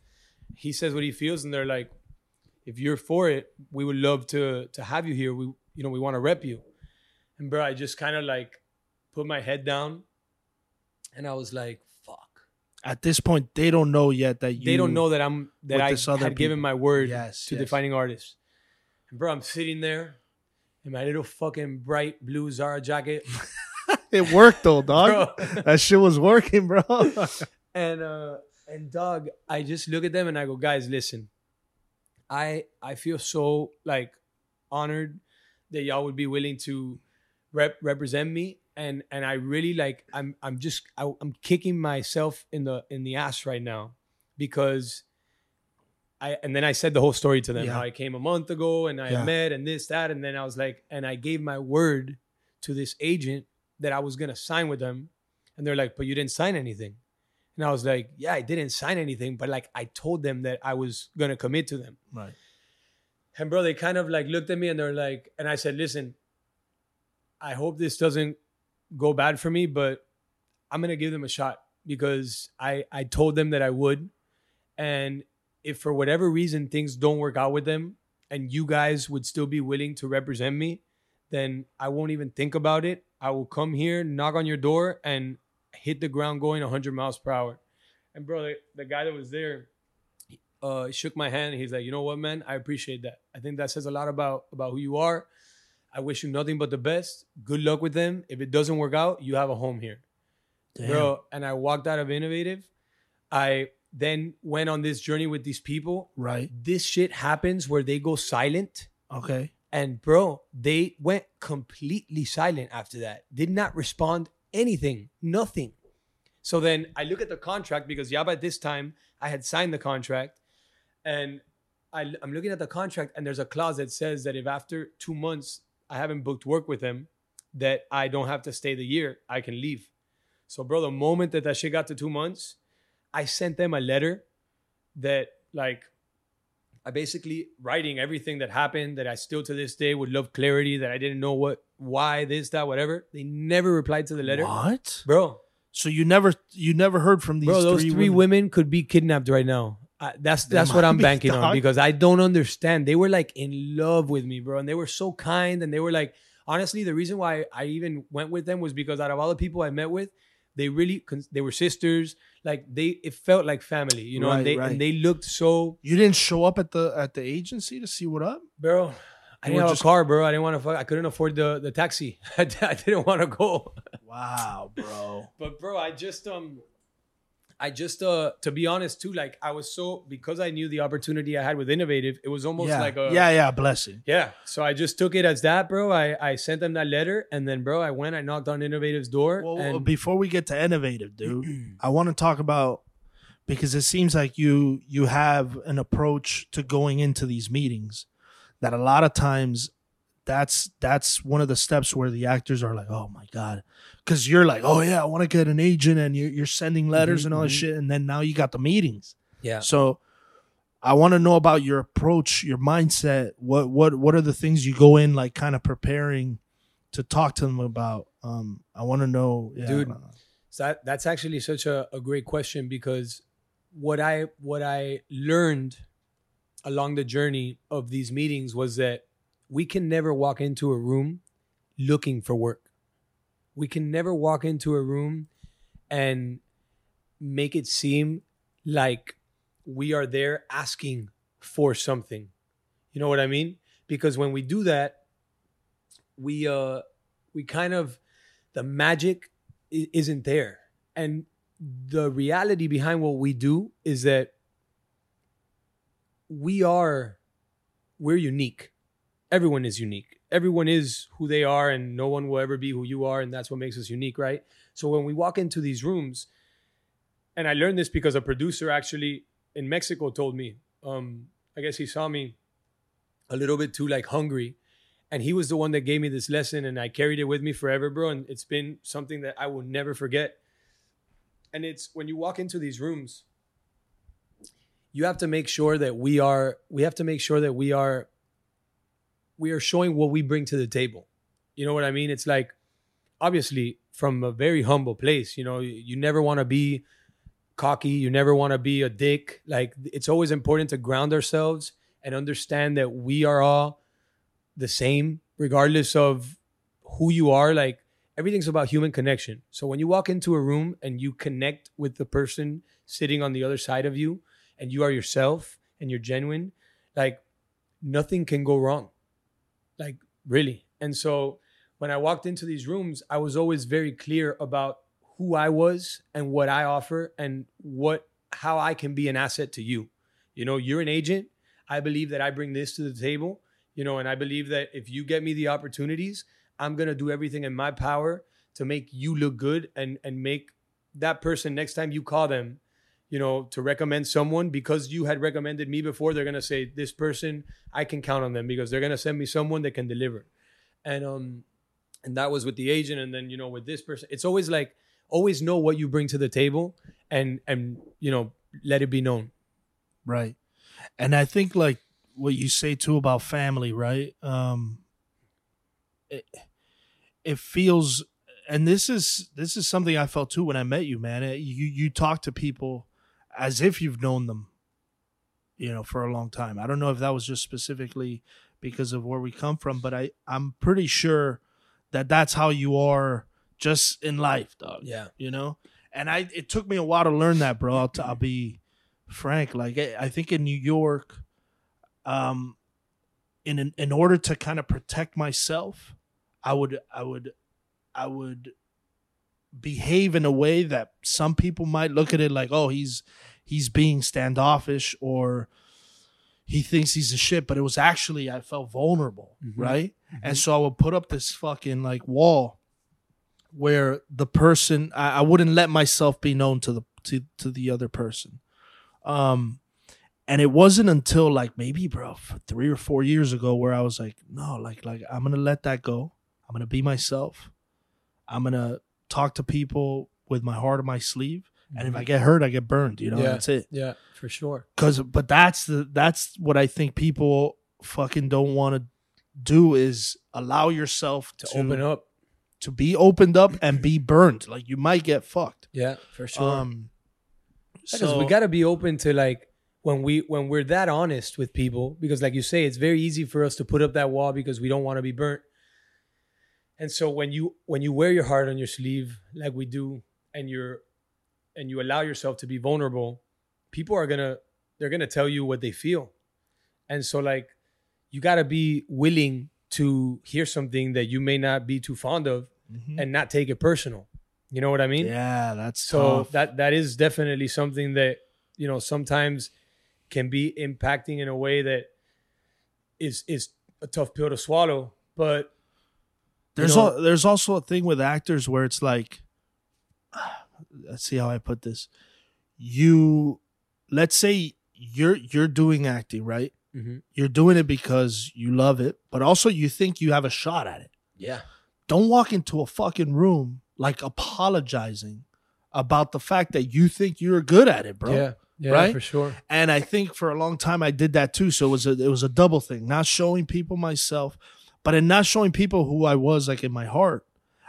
He says what he feels, and they're like, if you're for it, we would love to have you here. We want to rep you. And bro, I just kind of like put my head down and I was like, fuck. At this point, they don't know yet that you... They don't know that I had given my word to Defining Artists. And bro, I'm sitting there in my little fucking bright blue Zara jacket. It worked though, dog. That shit was working, bro. And dog, I just look at them and I go, guys, listen. I feel so like honored that y'all would be willing to represent me. And I really like, I'm kicking myself in the ass right now because and then I said the whole story to them, how I came a month ago and I met and this, that. And then I was like, and I gave my word to this agent that I was going to sign with them. And they're like, but you didn't sign anything. And I was like, yeah, I didn't sign anything. But like, I told them that I was going to commit to them. Right. And bro, they kind of like looked at me and they're like, and I said, listen, I hope this doesn't go bad for me, but I'm going to give them a shot because I told them that I would. And if for whatever reason, things don't work out with them and you guys would still be willing to represent me, then I won't even think about it. I will come here, knock on your door, and hit the ground going 100 miles per hour. And bro, the guy that was there shook my hand. He's like, you know what, man? I appreciate that. I think that says a lot about who you are. I wish you nothing but the best. Good luck with them. If it doesn't work out, you have a home here. Damn. Bro, and I walked out of Innovative. I then went on this journey with these people. Right. This shit happens where they go silent. Okay. And bro, they went completely silent after that. Did not respond anything, nothing. So then I look at the contract because by this time I had signed the contract, and I'm looking at the contract and there's a clause that says that if after 2 months I haven't booked work with them, that I don't have to stay the year, I can leave. So bro, the moment that shit got to 2 months, I sent them a letter that like, I basically writing everything that happened, that I still to this day would love clarity, that I didn't know why, this, that, whatever. They never replied to the letter. What? Bro. So you never heard from these three women? Bro, those three women could be kidnapped right now. That's what I'm banking on because I don't understand. They were like in love with me, bro. And they were so kind. And they were like, honestly, the reason why I even went with them was because out of all the people I met with, they were sisters. Like it felt like family, you know. Right, and they looked so. You didn't show up at the agency to see what up, bro. I didn't have a car, bro. I didn't want to. I couldn't afford the taxi. I didn't want to go. Wow, bro. But bro, I just to be honest too, like I was so, because I knew the opportunity I had with Innovative, it was almost like a blessing. Yeah. So I just took it as that, bro. I sent them that letter, and then bro, I went, I knocked on Innovative's door. Well, before we get to Innovative, dude, I want to talk about, because it seems like you have an approach to going into these meetings that a lot of times that's one of the steps where the actors are like, oh my God. Cause you're like, oh yeah, I want to get an agent, and you're sending letters and all that shit. And then now you got the meetings. Yeah. So I want to know about your approach, your mindset. What are the things you go in, like kind of preparing to talk to them about? I want to know. Yeah, dude, that's actually such a great question, because what I learned along the journey of these meetings was that we can never walk into a room looking for work. We can never walk into a room and make it seem like we are there asking for something. You know what I mean? Because when we do that, we kind of, the magic isn't there. And the reality behind what we do is that we're unique. Everyone is unique. Everyone is who they are, and no one will ever be who you are. And that's what makes us unique, right? So when we walk into these rooms, and I learned this because a producer actually in Mexico told me, I guess he saw me a little bit too like hungry. And he was the one that gave me this lesson, and I carried it with me forever, bro. And it's been something that I will never forget. And it's when you walk into these rooms, you have to make sure that we are showing what we bring to the table. You know what I mean? It's like, obviously from a very humble place, you know, you never want to be cocky. You never want to be a dick. Like, it's always important to ground ourselves and understand that we are all the same, regardless of who you are. Like, everything's about human connection. So when you walk into a room and you connect with the person sitting on the other side of you, and you are yourself and you're genuine, like, nothing can go wrong. Like, really. And so when I walked into these rooms, I was always very clear about who I was and what I offer and how I can be an asset to you. You know, you're an agent. I believe that I bring this to the table, you know, and I believe that if you get me the opportunities, I'm going to do everything in my power to make you look good and make that person, next time you call them, you know, to recommend someone because you had recommended me before, they're going to say, this person, I can count on them because they're going to send me someone that can deliver. And that was with the agent. And then, you know, with this person, it's always like, always know what you bring to the table and, you know, let it be known. Right. And I think like what you say too about family, right? It feels, and this is something I felt too when I met you, man. You talk to people as if you've known them, you know, for a long time. I don't know if that was just specifically because of where we come from, but I'm pretty sure that that's how you are just in life, dog. Yeah. You know? And it took me a while to learn that, bro. I'll be frank. Like, I think in New York, in order to kind of protect myself, I would behave in a way that some people might look at it like, oh, he's being standoffish or he thinks he's a shit, but it was actually, I felt vulnerable, mm-hmm. right? Mm-hmm. And so I would put up this fucking like wall where the person, I wouldn't let myself be known to the other person. And it wasn't until like maybe, bro, 3 or 4 years ago where I was like, no, like I'm going to let that go. I'm going to be myself. I'm going to talk to people with my heart on my sleeve. And if I get hurt, I get burned, you know, yeah, that's it. Yeah, for sure. But that's what I think people fucking don't want to do is allow yourself to open up, to be opened up and be burned. Like you might get fucked. Yeah, for sure. Because we got to be open to like when we're that honest with people, because like you say, it's very easy for us to put up that wall because we don't want to be burnt. And so when you wear your heart on your sleeve, like we do, and you allow yourself to be vulnerable, people are they're gonna tell you what they feel. And so like, you gotta be willing to hear something that you may not be too fond of mm-hmm. and not take it personal. You know what I mean? Yeah, that's so tough. That is definitely something that, you know, sometimes can be impacting in a way that is a tough pill to swallow, but there's also a thing with actors where it's like, let's see how I put this. Let's say you're doing acting, right? Mm-hmm. You're doing it because you love it, but also you think you have a shot at it. Yeah. Don't walk into a fucking room like apologizing about the fact that you think you're good at it, bro. Yeah. Yeah, right? For sure. And I think for a long time I did that too. So it was a double thing, not showing people myself, but in not showing people who I was like in my heart.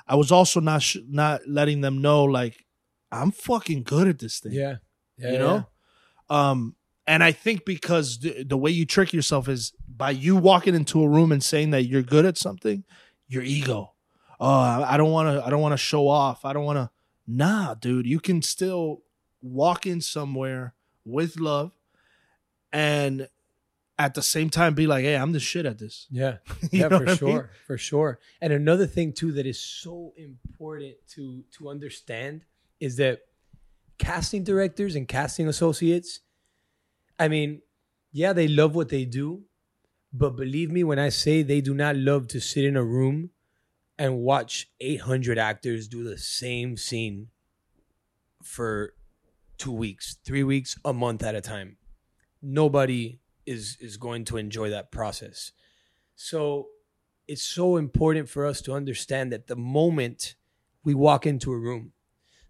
I was also not letting them know, like, I'm fucking good at this thing. Yeah. You know? And I think because the way you trick yourself is by you walking into a room and saying that you're good at something, your ego. Oh, I don't want to show off. I don't want to. Nah, dude, you can still walk in somewhere with love and at the same time be like, hey, I'm the shit at this. Yeah, yeah, for sure. And another thing, too, that is so important to understand is that casting directors and casting associates, I mean, yeah, they love what they do. But believe me when I say they do not love to sit in a room and watch 800 actors do the same scene for 2 weeks, 3 weeks, a month at a time. Nobody is going to enjoy that process. So it's so important for us to understand that the moment we walk into a room,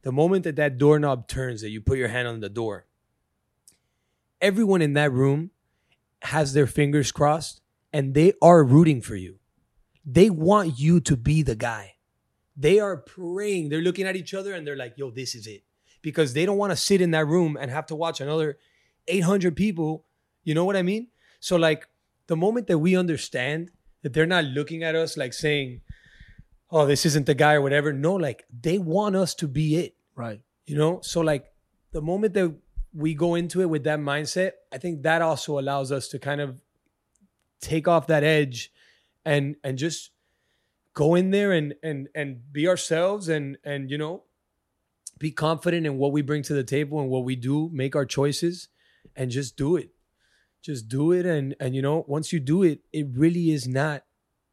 the moment that that doorknob turns, that you put your hand on the door, everyone in that room has their fingers crossed and they are rooting for you. They want you to be the guy. They are praying. They're looking at each other and they're like, yo, this is it. Because they don't want to sit in that room and have to watch another 800 people. You know what I mean? So like the moment that we understand that they're not looking at us like saying, oh, this isn't the guy or whatever. No, like they want us to be it. Right. You know? So like the moment that we go into it with that mindset, I think that also allows us to kind of take off that edge and just go in there and be ourselves and, you know, be confident in what we bring to the table and what we do, make our choices and just do it. Just do it. And, you know, once you do it, it really is not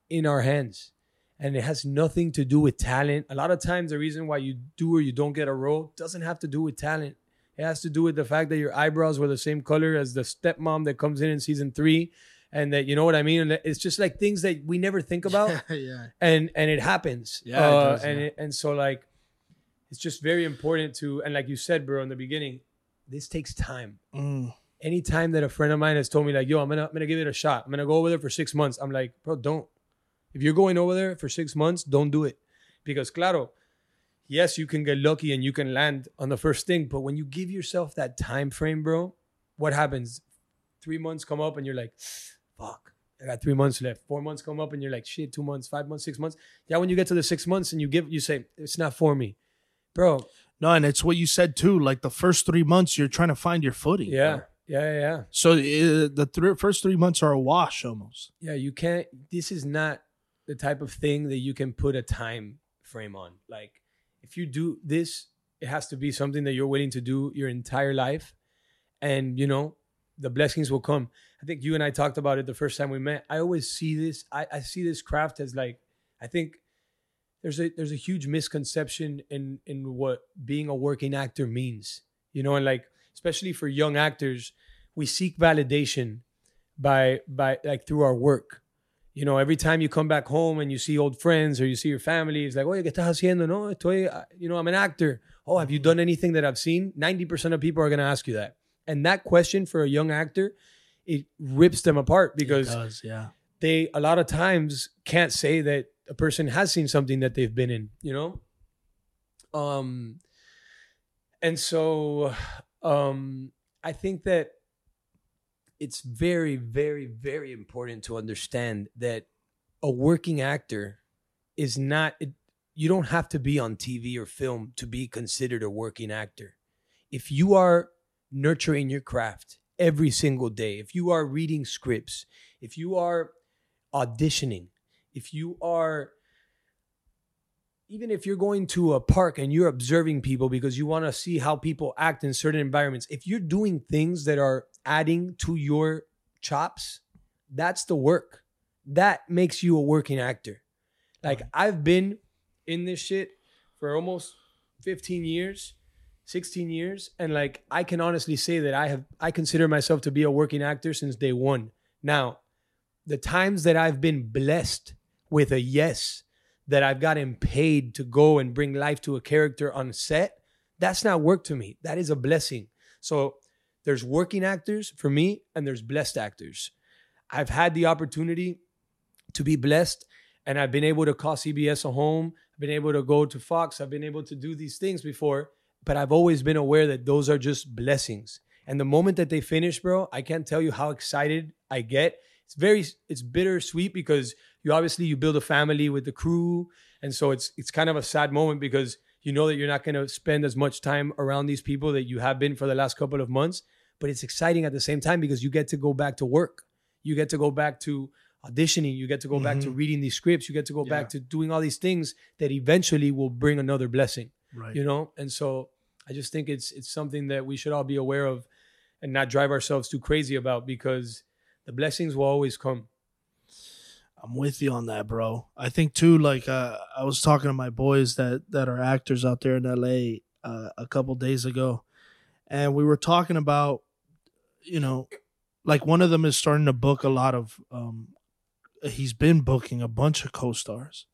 in our hands and it has nothing to do with talent. A lot of times the reason why you do or you don't get a role doesn't have to do with talent. It has to do with the fact that your eyebrows were the same color as the stepmom that comes in season 3. And that, you know what I mean? And it's just like things that we never think about. Yeah. And it happens. Yeah. So like, it's just very important to, and like you said, bro, in the beginning, this takes time. Any time that a friend of mine has told me like, yo, I'm going to give it a shot. I'm going to go over there for 6 months. I'm like, bro, don't. If you're going over there for 6 months, don't do it. Because claro, yes, you can get lucky and you can land on the first thing. But when you give yourself that time frame, bro, what happens? 3 months come up and you're like, fuck, I got 3 months left. 4 months come up and you're like, shit, 2 months, 5 months, 6 months. Yeah, when you get to the 6 months and you say, it's not for me. Bro. No, and it's what you said too. Like the first 3 months, you're trying to find your footing. Yeah, bro. Yeah. So the first 3 months are a wash almost. Yeah, you can't, this is not the type of thing that you can put a time frame on. Like if you do this, it has to be something that you're willing to do your entire life. And you know, the blessings will come. I think you and I talked about it the first time we met. I always see this. I see this craft as like, I think there's a huge misconception in what being a working actor means, you know, and like, especially for young actors, we seek validation by like through our work. You know, every time you come back home and you see old friends or you see your family, it's like, oye, ¿qué estás haciendo? No, estoy, you know, I'm an actor. Oh, have you done anything that I've seen? 90% of people are going to ask you that. And that question for a young actor, it rips them apart because they a lot of times can't say that a person has seen something that they've been in, you know? And so I think that it's very, very, very important to understand that a working actor is not, you don't have to be on TV or film to be considered a working actor. If you are nurturing your craft every single day, if you are reading scripts, if you are auditioning, if you are, even if you're going to a park and you're observing people because you want to see how people act in certain environments, if you're doing things that are adding to your chops, that's the work. That makes you a working actor. Like I've been in this shit for almost 15 years. 16 years. And like, I can honestly say that I consider myself to be a working actor since day one. Now, the times that I've been blessed with a yes, that I've gotten paid to go and bring life to a character on set, that's not work to me. That is a blessing. So there's working actors for me and there's blessed actors. I've had the opportunity to be blessed and I've been able to call CBS a home. I've been able to go to Fox. I've been able to do these things before. But I've always been aware that those are just blessings. And the moment that they finish, bro, I can't tell you how excited I get. It's bittersweet because you build a family with the crew. And so it's kind of a sad moment because you know that you're not going to spend as much time around these people that you have been for the last couple of months. But it's exciting at the same time because you get to go back to work. You get to go back to auditioning. You get to go mm-hmm. back to reading these scripts. You get to go back to doing all these things that eventually will bring another blessing, right? You know? And so I just think it's something that we should all be aware of and not drive ourselves too crazy about, because the blessings will always come. I'm with you on that, bro. I think too, like I was talking to my boys that are actors out there in LA a couple days ago, and we were talking about, you know, like one of them is starting to book a lot of, he's been booking a bunch of co-stars.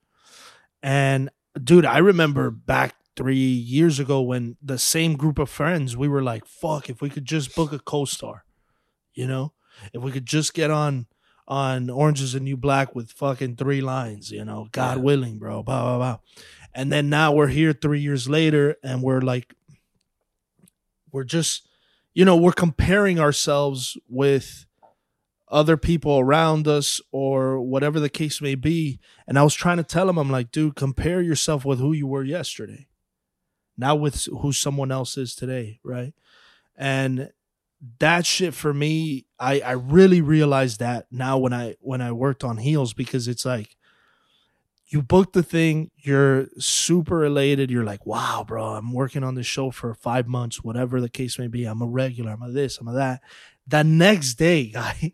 And dude, I remember back 3 years ago when the same group of friends, we were like, fuck, if we could just book a co-star, you know, if we could just get on Orange Is the New Black with fucking 3 lines, you know, God willing, bro, blah, blah, blah. And then now we're here 3 years later and we're like, we're just, you know, we're comparing ourselves with other people around us or whatever the case may be. And I was trying to tell him, I'm like, dude, compare yourself with who you were yesterday, not with who someone else is today, right? And that shit for me, I really realized that now when I worked on Heels, because it's like, you book the thing, you're super elated. You're like, wow, bro, I'm working on this show for 5 months, whatever the case may be. I'm a regular, I'm a this, I'm a that. That next day, guy,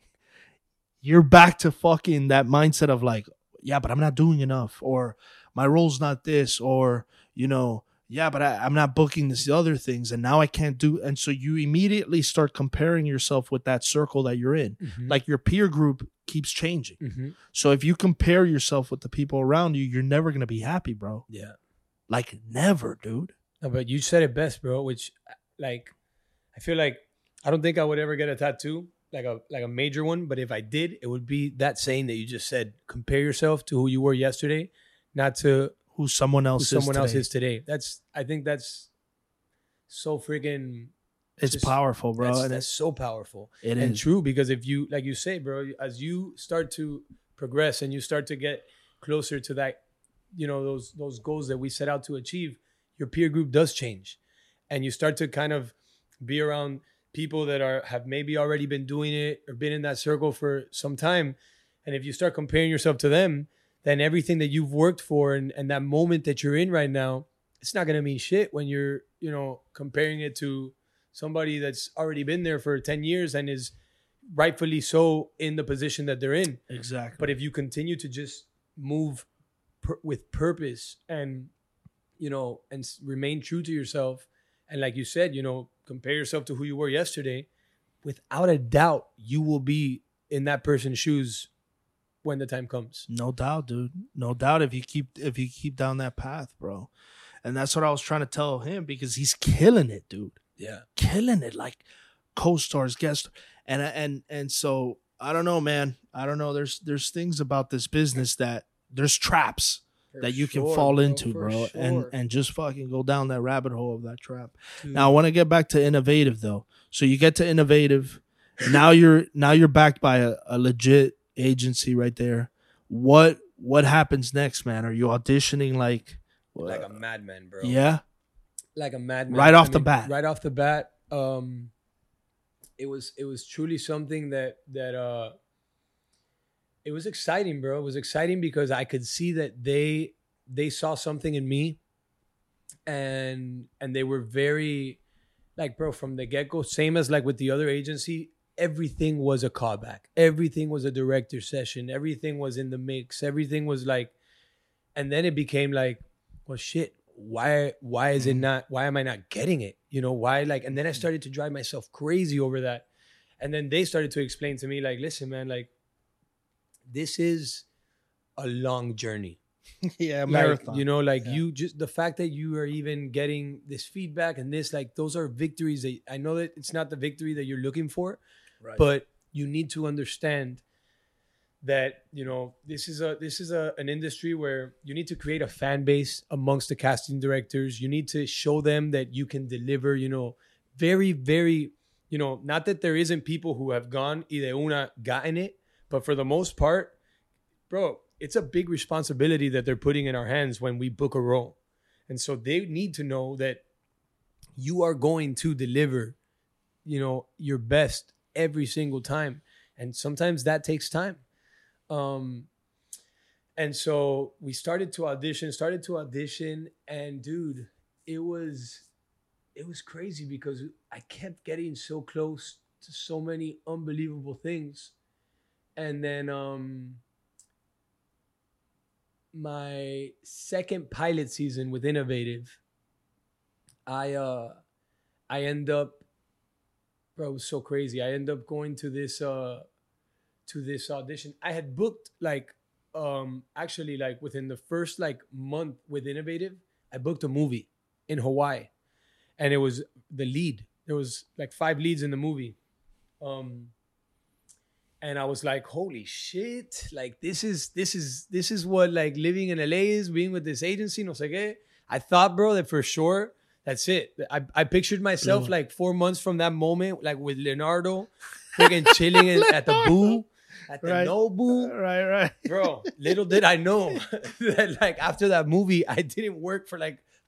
you're back to fucking that mindset of like, yeah, but I'm not doing enough, or my role's not this, or, you know, yeah, but I'm not booking this, the other things, and now I can't do. And so you immediately start comparing yourself with that circle that you're in. Mm-hmm. Like your peer group keeps changing. Mm-hmm. So if you compare yourself with the people around you, you're never going to be happy, bro. Yeah. Like never, dude. No, but you said it best, bro, which like, I feel like I don't think I would ever get a tattoo, like a major one. But if I did, it would be that saying that you just said, compare yourself to who you were yesterday, not to who someone else is today. That's, I think that's so freaking... It's just powerful, bro. That's so powerful. It is. And true, because if you, like you say, bro, as you start to progress and you start to get closer to that, you know, those goals that we set out to achieve, your peer group does change. And you start to kind of be around people that have maybe already been doing it or been in that circle for some time. And if you start comparing yourself to them, then everything that you've worked for and that moment that you're in right now, it's not going to mean shit when you're, you know, comparing it to somebody that's already been there for 10 years and is rightfully so in the position that they're in. Exactly. But if you continue to just move with purpose and, you know, and remain true to yourself, and like you said, you know, compare yourself to who you were yesterday, without a doubt, you will be in that person's shoes when the time comes. No doubt, dude. No doubt if you keep down that path, bro. And that's what I was trying to tell him, because he's killing it, dude. Yeah, killing it, like co-stars, guest, and so I don't know, man. I don't know. There's things about this business that there's traps that you can fall into, bro, and just fucking go down that rabbit hole of that trap. Dude. Now I want to get back to Innovative though. So you get to Innovative, now you're backed by a legit agency right there. What happens next, man? Are you auditioning like a madman, bro? Yeah. Like a madman. Right off the bat. It was truly something that it was exciting, bro. It was exciting because I could see that they saw something in me, and they were very like, bro, from the get-go, same as like with the other agency, everything was a callback. Everything was a director session. Everything was in the mix. Everything was like, and then it became like, well, shit. Why is it not, why am I not getting it? You know, why? Like, and then I started to drive myself crazy over that. And then they started to explain to me, like, listen, man, like, this is a long journey. Yeah. Marathon. You know, like you just, the fact that you are even getting this feedback and this, like, those are victories that I know that it's not the victory that you're looking for, right? But you need to understand that, you know, this is an industry where you need to create a fan base amongst the casting directors. You need to show them that you can deliver, you know, very, very you know, not that there isn't people who have gone y de una gotten it, but for the most part, bro, it's a big responsibility that they're putting in our hands when we book a role. And so they need to know that you are going to deliver, you know, your best every single time. And sometimes that takes time. And so we started to audition. And dude, it was crazy because I kept getting so close to so many unbelievable things. And then my second pilot season with Innovative, I end up, bro, it was so crazy. I end up going to this audition. I had booked actually within the first month with Innovative, I booked a movie in Hawaii, and it was the lead. There was 5 leads in the movie. And I was like, holy shit. This is what living in LA is, being with this agency. No sé qué. I thought, bro, that for sure, that's it. I pictured myself 4 months from that moment, with Leonardo, freaking chilling at the boo, at the Nobu. Right. Bro, little did I know that after that movie, I didn't work for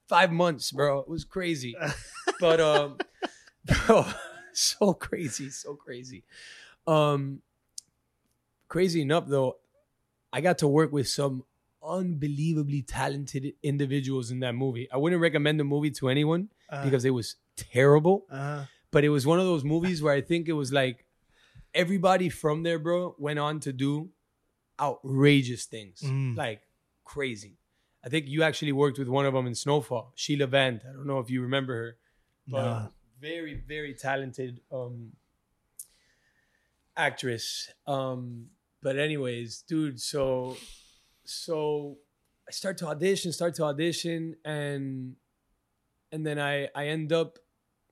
5 months, bro. It was crazy. But, bro, so crazy. Crazy enough though, I got to work with some unbelievably talented individuals in that movie. I wouldn't recommend the movie to anyone because it was terrible. But it was one of those movies where I think it was everybody from there, bro, went on to do outrageous things, crazy. I think you actually worked with one of them in Snowfall, Sheila Vand. I don't know if you remember her, but very, very talented actress. But anyways, dude, so I start to audition, and then I end up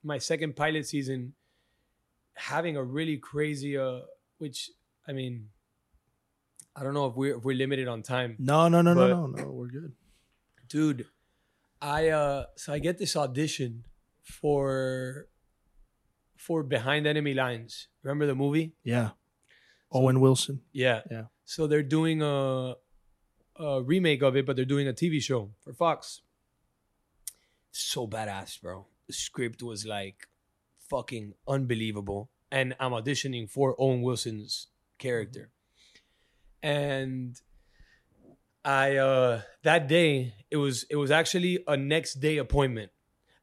my second pilot season having a really crazy which, I mean, I don't know if we're limited on time. No, we're good. Dude, I get this audition for Behind Enemy Lines. Remember the movie? Yeah. Owen Wilson. Yeah. So they're doing a remake of it, but they're doing a TV show for Fox. So badass, bro. The script was fucking unbelievable. And I'm auditioning for Owen Wilson's character. And I that day, it was actually a next day appointment.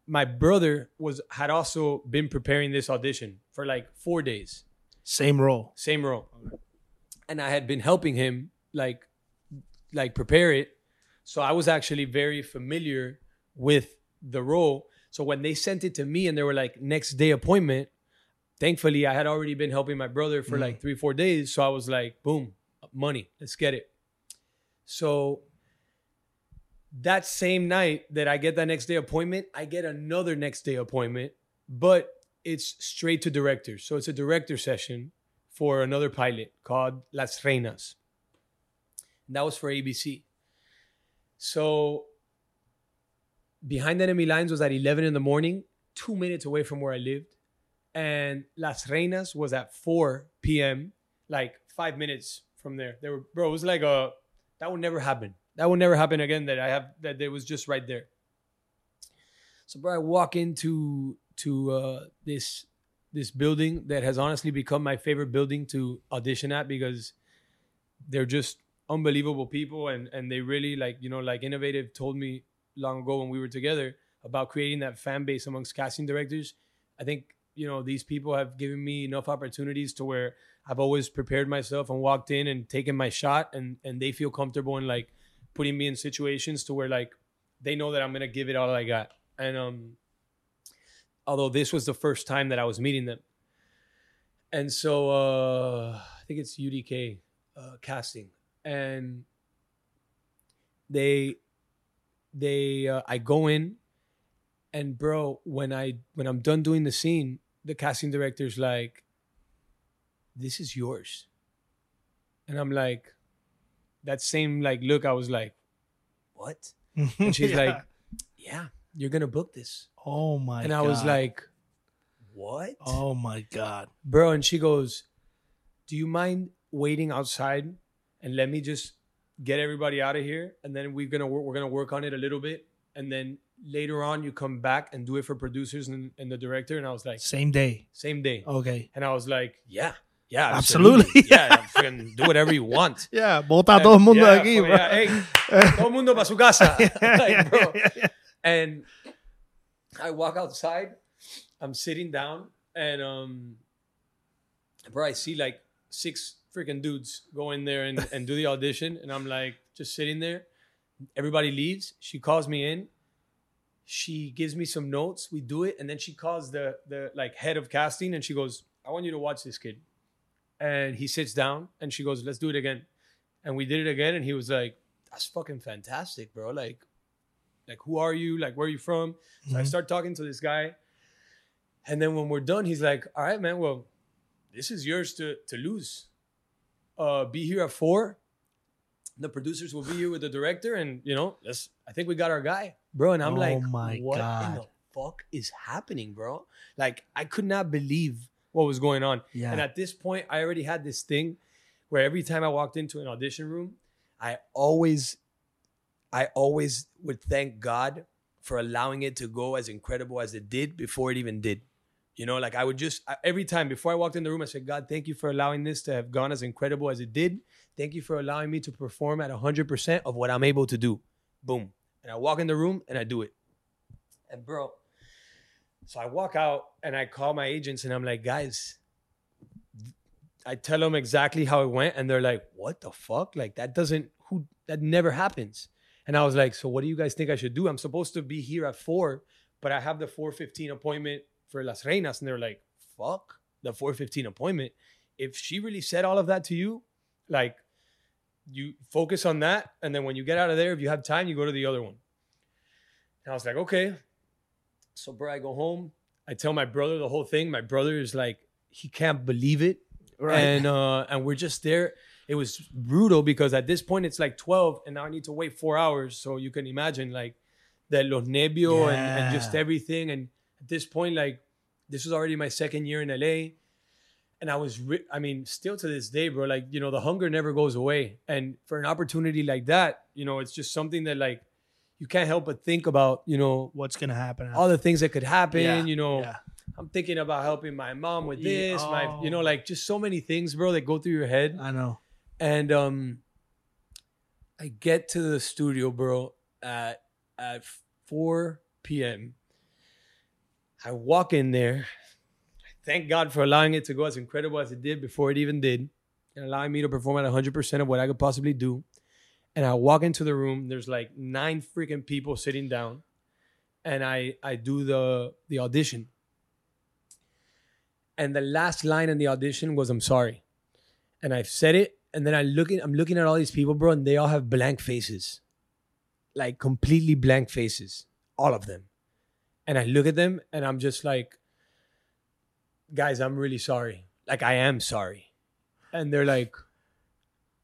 My brother had also been preparing this audition for 4 days. Same role. And I had been helping him prepare it. So I was actually very familiar with the role. So when they sent it to me and they were next day appointment, thankfully I had already been helping my brother for 3-4 days. So I was boom, money, let's get it. So that same night that I get that next day appointment, I get another next day appointment, but it's straight to directors. So it's a director session for another pilot called Las Reinas. And that was for ABC. So Behind Enemy Lines was at 11 in the morning, 2 minutes away from where I lived. And Las Reinas was at 4 p.m., 5 minutes from there. They were, bro, it was that would never happen. That will never happen again. That it was just right there. So, bro, I walk into this building that has honestly become my favorite building to audition at because they're just unbelievable people, and they really Innovative told me long ago when we were together about creating that fan base amongst casting directors. I think these people have given me enough opportunities to where I've always prepared myself and walked in and taken my shot, and they feel comfortable and putting me in situations to where they know that I'm going to give it all I got. And although this was the first time that I was meeting them. And so I think it's UDK casting. And they I go in, and bro, when I'm done doing the scene, the casting director's this is yours. And I'm that same look, I was what? And she's yeah, you're gonna book this. Oh my god. And I was what? Oh my God. Bro, and she goes, do you mind waiting outside and let me just get everybody out of here? And then we're gonna work on it a little bit. And then later on, you come back and do it for producers and the director. And I was like, same day. Okay. And I was like, yeah, absolutely. Yeah, freaking do whatever you want. Yeah, bota todo el mundo aquí, bro. Yeah, hey, todo el mundo para su casa. Like, bro. And I walk outside. I'm sitting down, and bro, I see like six freaking dudes go in there and do the audition, and I'm like just sitting there. Everybody leaves. She calls me in. She gives me some notes. We do it, and then she calls the like head of casting, and she goes, "I want you to watch this kid." And he sits down, and she goes, "Let's do it again." And we did it again, and he was like, "That's fucking fantastic, bro! Like who are you? Like, where are you from?" Mm-hmm. So I start talking to this guy, and then when we're done, he's like, "All right, man. Well, this is yours to lose. Be here at 4. The producers will be here with the director, and you know, I think we got our guy, bro." And I'm like, "What in the fuck is happening, bro?" Like, I could not believe what was going on. Yeah. And at this point, I already had this thing where every time I walked into an audition room, I always would thank God for allowing it to go as incredible as it did before it even did. You know, like I would just, every time before I walked in the room, I said, God, thank you for allowing this to have gone as incredible as it did. Thank you for allowing me to perform at 100% of what I'm able to do. Boom. And I walk in the room and I do it. And bro, so I walk out and I call my agents and I'm like, guys, I tell them exactly how it went. And they're like, what the fuck? Like that never happens. And I was like, so what do you guys think I should do? I'm supposed to be here at 4, but I have the 4:15 appointment for Las Reinas. And they're like, fuck the 4:15 appointment. If she really said all of that to you, like you focus on that. And then when you get out of there, if you have time, you go to the other one. And I was like, okay. So bro, I go home. I tell my brother the whole thing. My brother is like, he can't believe it. Right. And we're just there. It was brutal because at this point it's like 12 and now I need to wait 4 hours. So you can imagine like the los nervios and just everything. And at this point, like, this was already my 2nd year in LA. And I was, still to this day, bro, like, you know, the hunger never goes away. And for an opportunity like that, you know, it's just something that, like, you can't help but think about, you know, what's going to happen, all the things that could happen, you know. Yeah. I'm thinking about helping my mom with this, my, you know, like, just so many things, bro, that go through your head. I know. And I get to the studio, bro, at 4 p.m., I walk in there. Thank God for allowing it to go as incredible as it did before it even did and allowing me to perform at 100% of what I could possibly do. And I walk into the room. There's like 9 freaking people sitting down. And I do the audition. And the last line in the audition was, I'm sorry. And I've said it. And then I'm looking at all these people, bro, and they all have blank faces. Like completely blank faces. All of them. And I look at them and I'm just like, guys, I'm really sorry. Like, I am sorry. And they're like,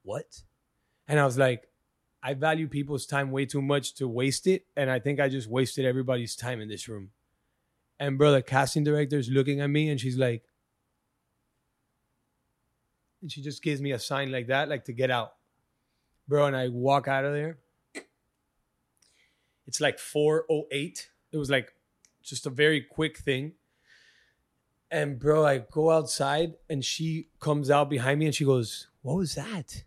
what? And I was like, I value people's time way too much to waste it. And I think I just wasted everybody's time in this room. And bro, the casting director's looking at me and she's like, and she just gives me a sign like that, like to get out. Bro, and I walk out of there. It's like 4:08. It was like, just a very quick thing. And bro, I go outside and she comes out behind me and she goes, what was that?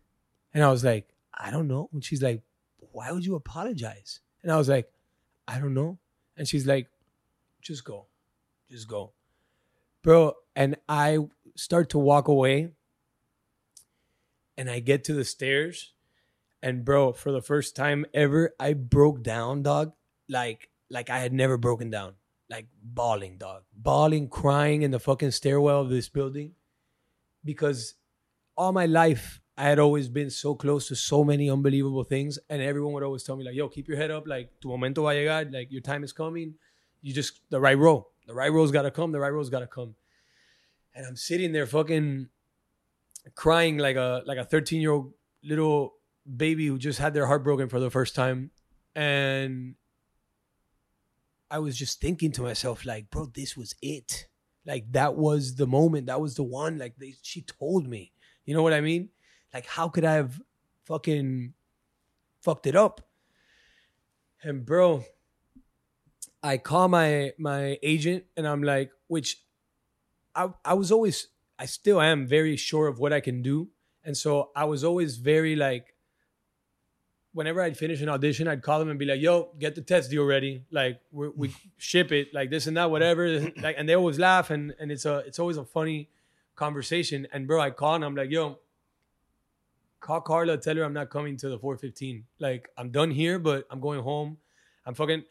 And I was like, I don't know. And she's like, why would you apologize? And I was like, I don't know. And she's like, just go. Bro, and I start to walk away and I get to the stairs and bro, for the first time ever, I broke down, dog. Like I had never broken down. Like bawling, dog. Bawling, crying in the fucking stairwell of this building. Because all my life, I had always been so close to so many unbelievable things. And everyone would always tell me, like, yo, keep your head up. Like, tu momento va a llegar. Like, your time is coming. You just, the right row. The right row's got to come. The right row's got to come. And I'm sitting there fucking crying like a 13-year-old little baby who just had their heart broken for the first time. And I was just thinking to myself, like, bro, this was it. Like, that was the moment. That was the one. Like, she told me. You know what I mean? Like, how could I have fucking fucked it up? And bro, I call my agent and I'm like, which I was always, I still am very sure of what I can do. And so I was always very like, whenever I'd finish an audition, I'd call them and be like, yo, get the test deal ready. Like we ship it, like this and that, whatever. Like, and they always laugh. And it's always a funny conversation. And bro, I call and I'm like, yo, call Carla, tell her I'm not coming to the 4:15. Like, I'm done here, but I'm going home. I'm fucking,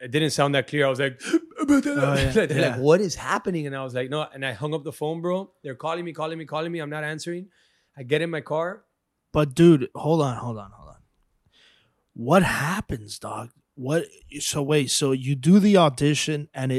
it didn't sound that clear. I was like, oh, yeah. They're like, what is happening? And I was like, no. And I hung up the phone, bro. They're calling me. I'm not answering. I get in my car. But dude, hold on. What happens, dog? What? So wait, so you do the audition and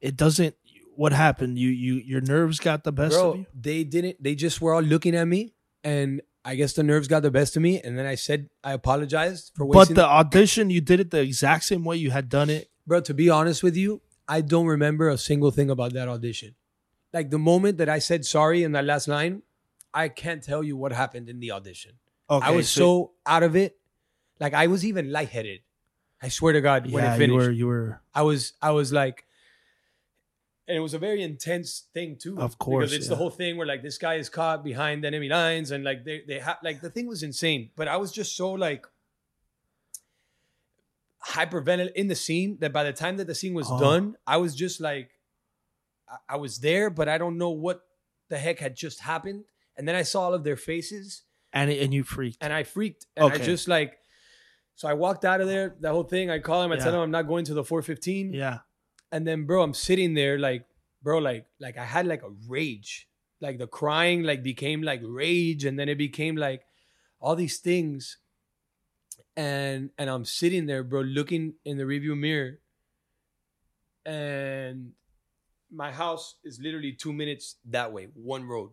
it doesn't, what happened? Your nerves got the best of you? They didn't, they just were all looking at me. And I guess the nerves got the best of me. And then I said, I apologized for wasting. But the audition, you did it the exact same way you had done it. Bro, to be honest with you, I don't remember a single thing about that audition. Like, the moment that I said sorry in that last line, I can't tell you what happened in the audition. Okay, I was so out of it. Like, I was even lightheaded. I swear to God, when it finished. You were. I was like... And it was a very intense thing too. Of course. Because it's the whole thing where like this guy is caught behind enemy lines and like they the thing was insane. But I was just so like hyperventilated in the scene that by the time that the scene was done, I was just like, I was there, but I don't know what the heck had just happened. And then I saw all of their faces. And you freaked. And I freaked. And okay. I just like, so I walked out of there, that whole thing. I call him, I tell him I'm not going to the 4:15. Yeah. And then, bro, I'm sitting there like, bro, like I had like a rage, like the crying, like became like rage. And then it became like all these things. And I'm sitting there, bro, looking in the rearview mirror. And my house is literally 2 minutes that way, one road.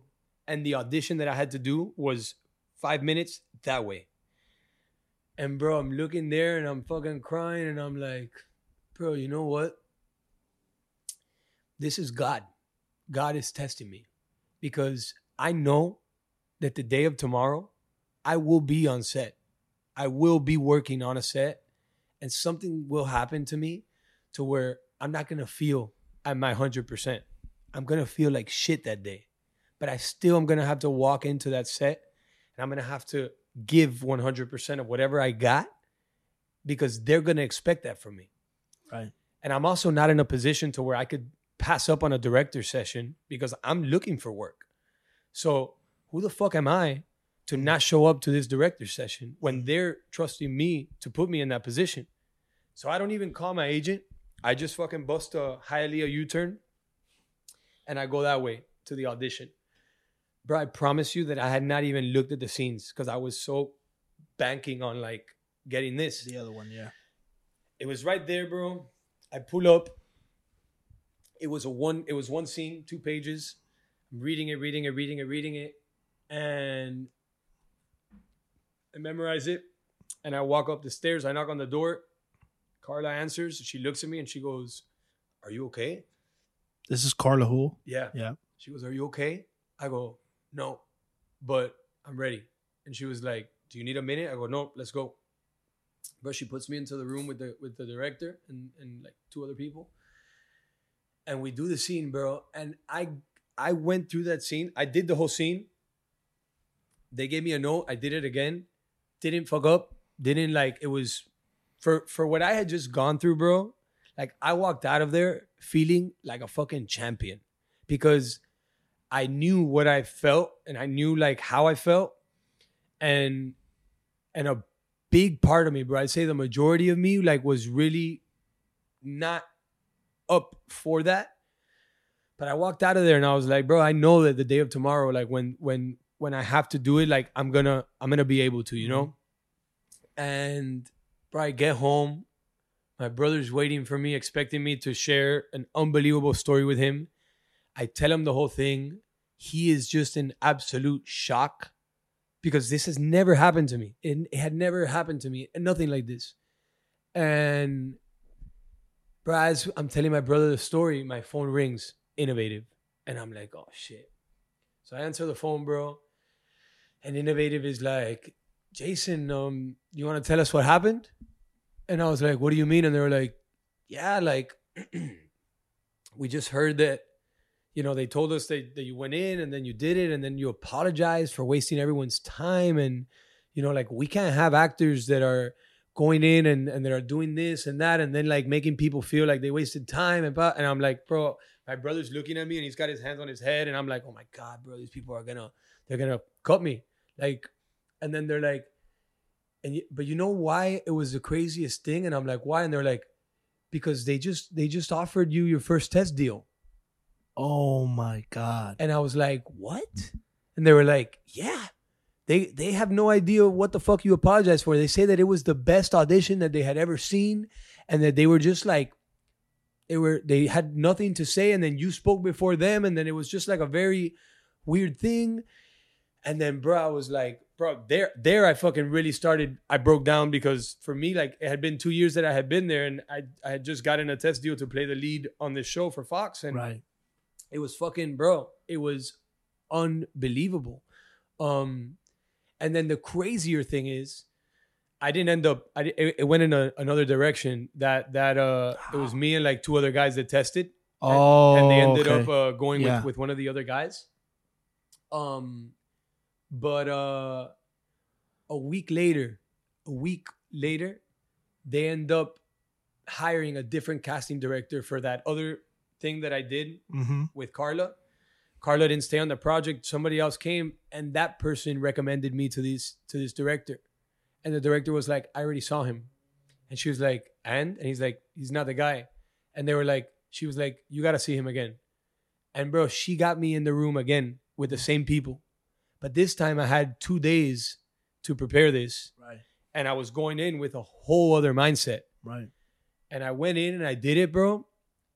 And the audition that I had to do was 5 minutes that way. And bro, I'm looking there and I'm fucking crying. And I'm like, bro, you know what? This is God. God is testing me because I know that the day of tomorrow, I will be on set. I will be working on a set and something will happen to me to where I'm not going to feel at my 100%. I'm going to feel like shit that day, but I still am going to have to walk into that set and I'm going to have to give 100% of whatever I got because they're going to expect that from me. Right. And I'm also not in a position to where I could pass up on a director session because I'm looking for work. So who the fuck am I to not show up to this director session when they're trusting me to put me in that position? So I don't even call my agent. I just fucking bust a Hialeah U-turn and I go that way to the audition. Bro, I promise you that I had not even looked at the scenes because I was so banking on like getting this. The other one, yeah. It was right there, bro. I pull up. It was one scene, 2 pages. I'm reading it. And I memorize it. And I walk up the stairs. I knock on the door. Carla answers. She looks at me and she goes, "Are you okay?" This is Carla Hull. Yeah. Yeah. She goes, "Are you okay?" I go, "No, but I'm ready." And she was like, "Do you need a minute?" I go, "No, let's go." But she puts me into the room with the director and like 2 other people. And we do the scene, bro. And I went through that scene. I did the whole scene. They gave me a note. I did it again. Didn't fuck up. Didn't like, it was for what I had just gone through, bro. Like, I walked out of there feeling like a fucking champion because I knew what I felt and I knew like how I felt. And a big part of me, bro, I'd say the majority of me like was really not up for that, but I walked out of there and I was like, bro, I know that the day of tomorrow, like when I have to do it, like I'm gonna be able to, you know. And bro, I get home, my brother's waiting for me, expecting me to share an unbelievable story with him. I tell him the whole thing. He is just in absolute shock because this has never happened to me. It had never happened to me, and nothing like this. And bro, as I'm telling my brother the story, my phone rings. Innovative. And I'm like, oh, shit. So I answer the phone, bro. And Innovative is like, Jason, you want to tell us what happened? And I was like, what do you mean? And they were like, yeah, like, we just heard that, you know, they told us that you went in and then you did it. And then you apologized for wasting everyone's time. And, you know, like, we can't have actors that are going in and that are doing this and that. And then, like, making people feel like they wasted time. And I'm like, bro, my brother's looking at me and he's got his hands on his head. And I'm like, oh, my God, bro, these people are they're going to cut me. Like, and then they're like, but you know why it was the craziest thing? And I'm like, why? And they're like, because they just offered you your first test deal. Oh my God. And I was like, what? And they were like, yeah, they have no idea what the fuck you apologize for. They say that it was the best audition that they had ever seen. And that they were just like, they had nothing to say. And then you spoke before them. And then it was just like a very weird thing. And then, bro, I was like, bro, there I fucking really started. I broke down because for me, like, it had been 2 years that I had been there. And I had just gotten a test deal to play the lead on this show for Fox. And right. It was fucking, bro, it was unbelievable. And then the crazier thing is, I didn't end up, it went in another direction that it was me and like two other guys that tested. Oh, and they ended up going with one of the other guys. But a week later, they end up hiring a different casting director for that other thing that I did with Carla. Carla didn't stay on the project. Somebody else came, and that person recommended me to this director. And the director was like, I already saw him. And she was like, and he's like, he's not the guy. And they were like, she was like, you got to see him again. And bro, she got me in the room again with the same people. But this time I had 2 days to prepare this. Right. And I was going in with a whole other mindset. Right. And I went in and I did it, bro.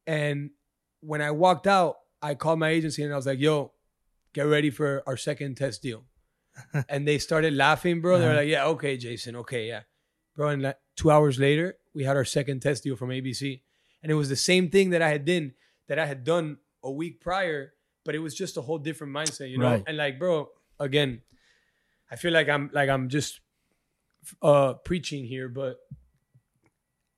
And when I walked out, I called my agency and I was like, yo, get ready for our second test deal. And they started laughing, bro. They were like, yeah, okay, Jason. Okay, yeah. Bro, and like 2 hours later, we had our second test deal from ABC. And it was the same thing that I had done a week prior, but it was just a whole different mindset, you know? Right. And like, bro, again, I feel like I'm just preaching here, but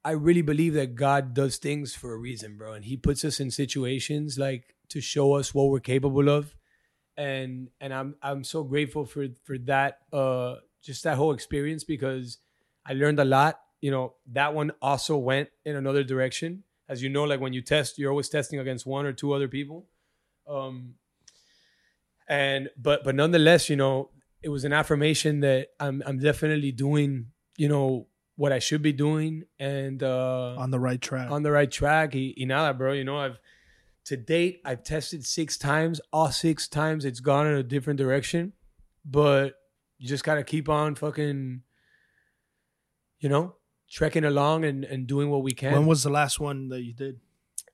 I really believe that God does things for a reason, bro. And he puts us in situations like to show us what we're capable of. And I'm so grateful for that, just that whole experience, because I learned a lot. You know, that one also went in another direction. As you know, like when you test, you're always testing against one or two other people. But nonetheless, you know, it was an affirmation that I'm definitely doing, you know, what I should be doing, and on the right track. On the right track. Inala, bro, you know, to date I've tested 6 times. All 6 times it's gone in a different direction. But you just gotta keep on fucking, you know, trekking along and doing what we can. When was the last one that you did?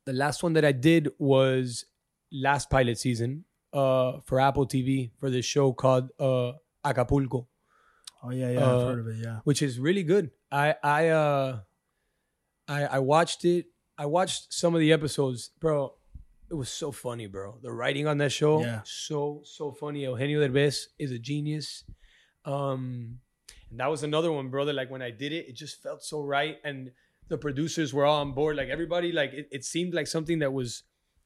The last one that I did was last pilot season for Apple TV for this show called Acapulco. Oh yeah, I've heard of it, yeah. Which is really good. I watched it. I watched some of the episodes, bro. It was so funny, bro. The writing on that show, so funny. Eugenio Derbez is a genius. And that was another one, brother. Like when I did it, it just felt so right. And the producers were all on board. Like everybody, like it seemed like something that was,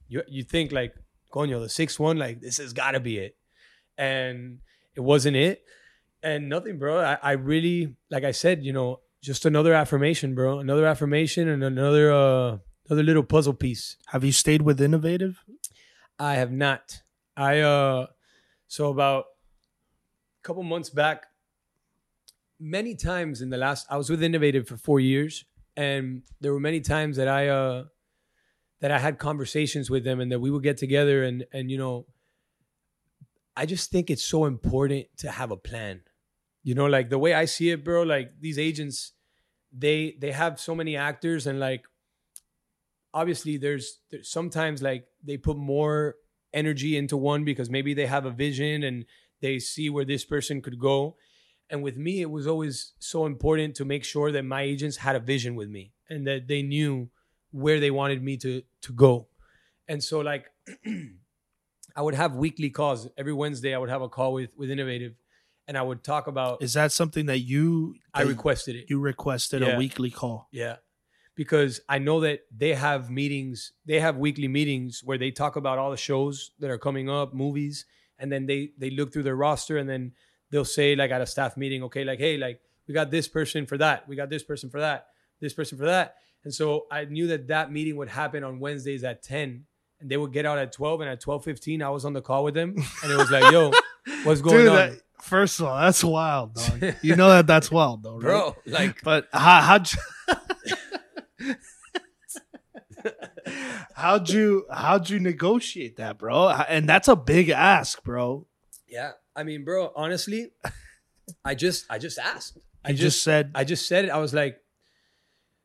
you think like, coño, the 6th one, like this has got to be it. And it wasn't it. And nothing, bro. I really, like I said, you know, just another affirmation, bro. Another affirmation and another little puzzle piece. Have you stayed with Innovative? I have not. So about a couple months back, many times in the last, I was with Innovative for 4 years, and there were many times that I had conversations with them and that we would get together and you know, I just think it's so important to have a plan. You know, like the way I see it, bro, like these agents, they have so many actors, and like, obviously there's sometimes like they put more energy into one because maybe they have a vision and they see where this person could go. And with me, it was always so important to make sure that my agents had a vision with me and that they knew where they wanted me to go. And so like I would have weekly calls. Every Wednesday, I would have a call with Innovative, and I would talk about... Is that something that you... I requested it. You requested a weekly call. Yeah. Because I know that they have meetings. They have weekly meetings where they talk about all the shows that are coming up, movies, and then they look through their roster, and then they'll say, like, at a staff meeting, okay, like, hey, like, we got this person for that. We got this person for that. This person for that. And so I knew that that meeting would happen on Wednesdays at 10, and they would get out at 12, and at 12:15, I was on the call with them, and it was like, yo, what's going on? That, first of all, that's wild, dog. You know that that's wild, though, right? Bro, like... But how'd you negotiate that, bro? And that's a big ask, bro. Yeah, I mean, bro, honestly, I just asked. I just said it. I was like,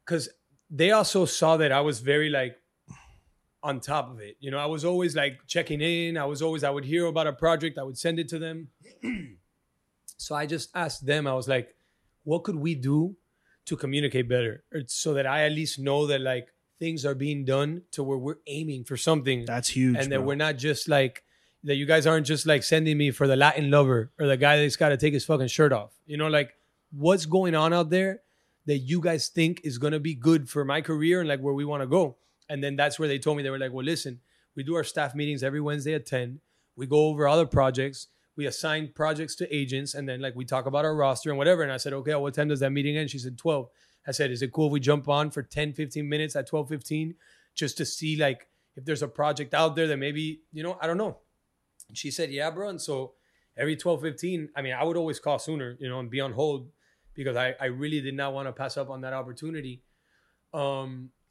because they also saw that I was very like on top of it. You know, I was always like checking in. I would hear about a project. I would send it to them. So I just asked them. I was like, what could we do to communicate better, or so that I at least know that like things are being done to where we're aiming for something that's huge, and that we're not just like, that you guys aren't just like sending me for the Latin lover or the guy that's got to take his fucking shirt off. You know, like, what's going on out there that you guys think is going to be good for my career and like where we want to go? And then that's where they told me, they were like, well, listen, we do our staff meetings every Wednesday at 10. We go over other projects. We assign projects to agents, and then like we talk about our roster and whatever. And I said, okay, what time does that meeting end? She said 12. I said, is it cool if we jump on for 10, 15 minutes at 12:15 just to see like if there's a project out there that maybe, you know, I don't know. And she said, yeah, bro. And so every 12:15, I mean, I would always call sooner, you know, and be on hold because I really did not want to pass up on that opportunity.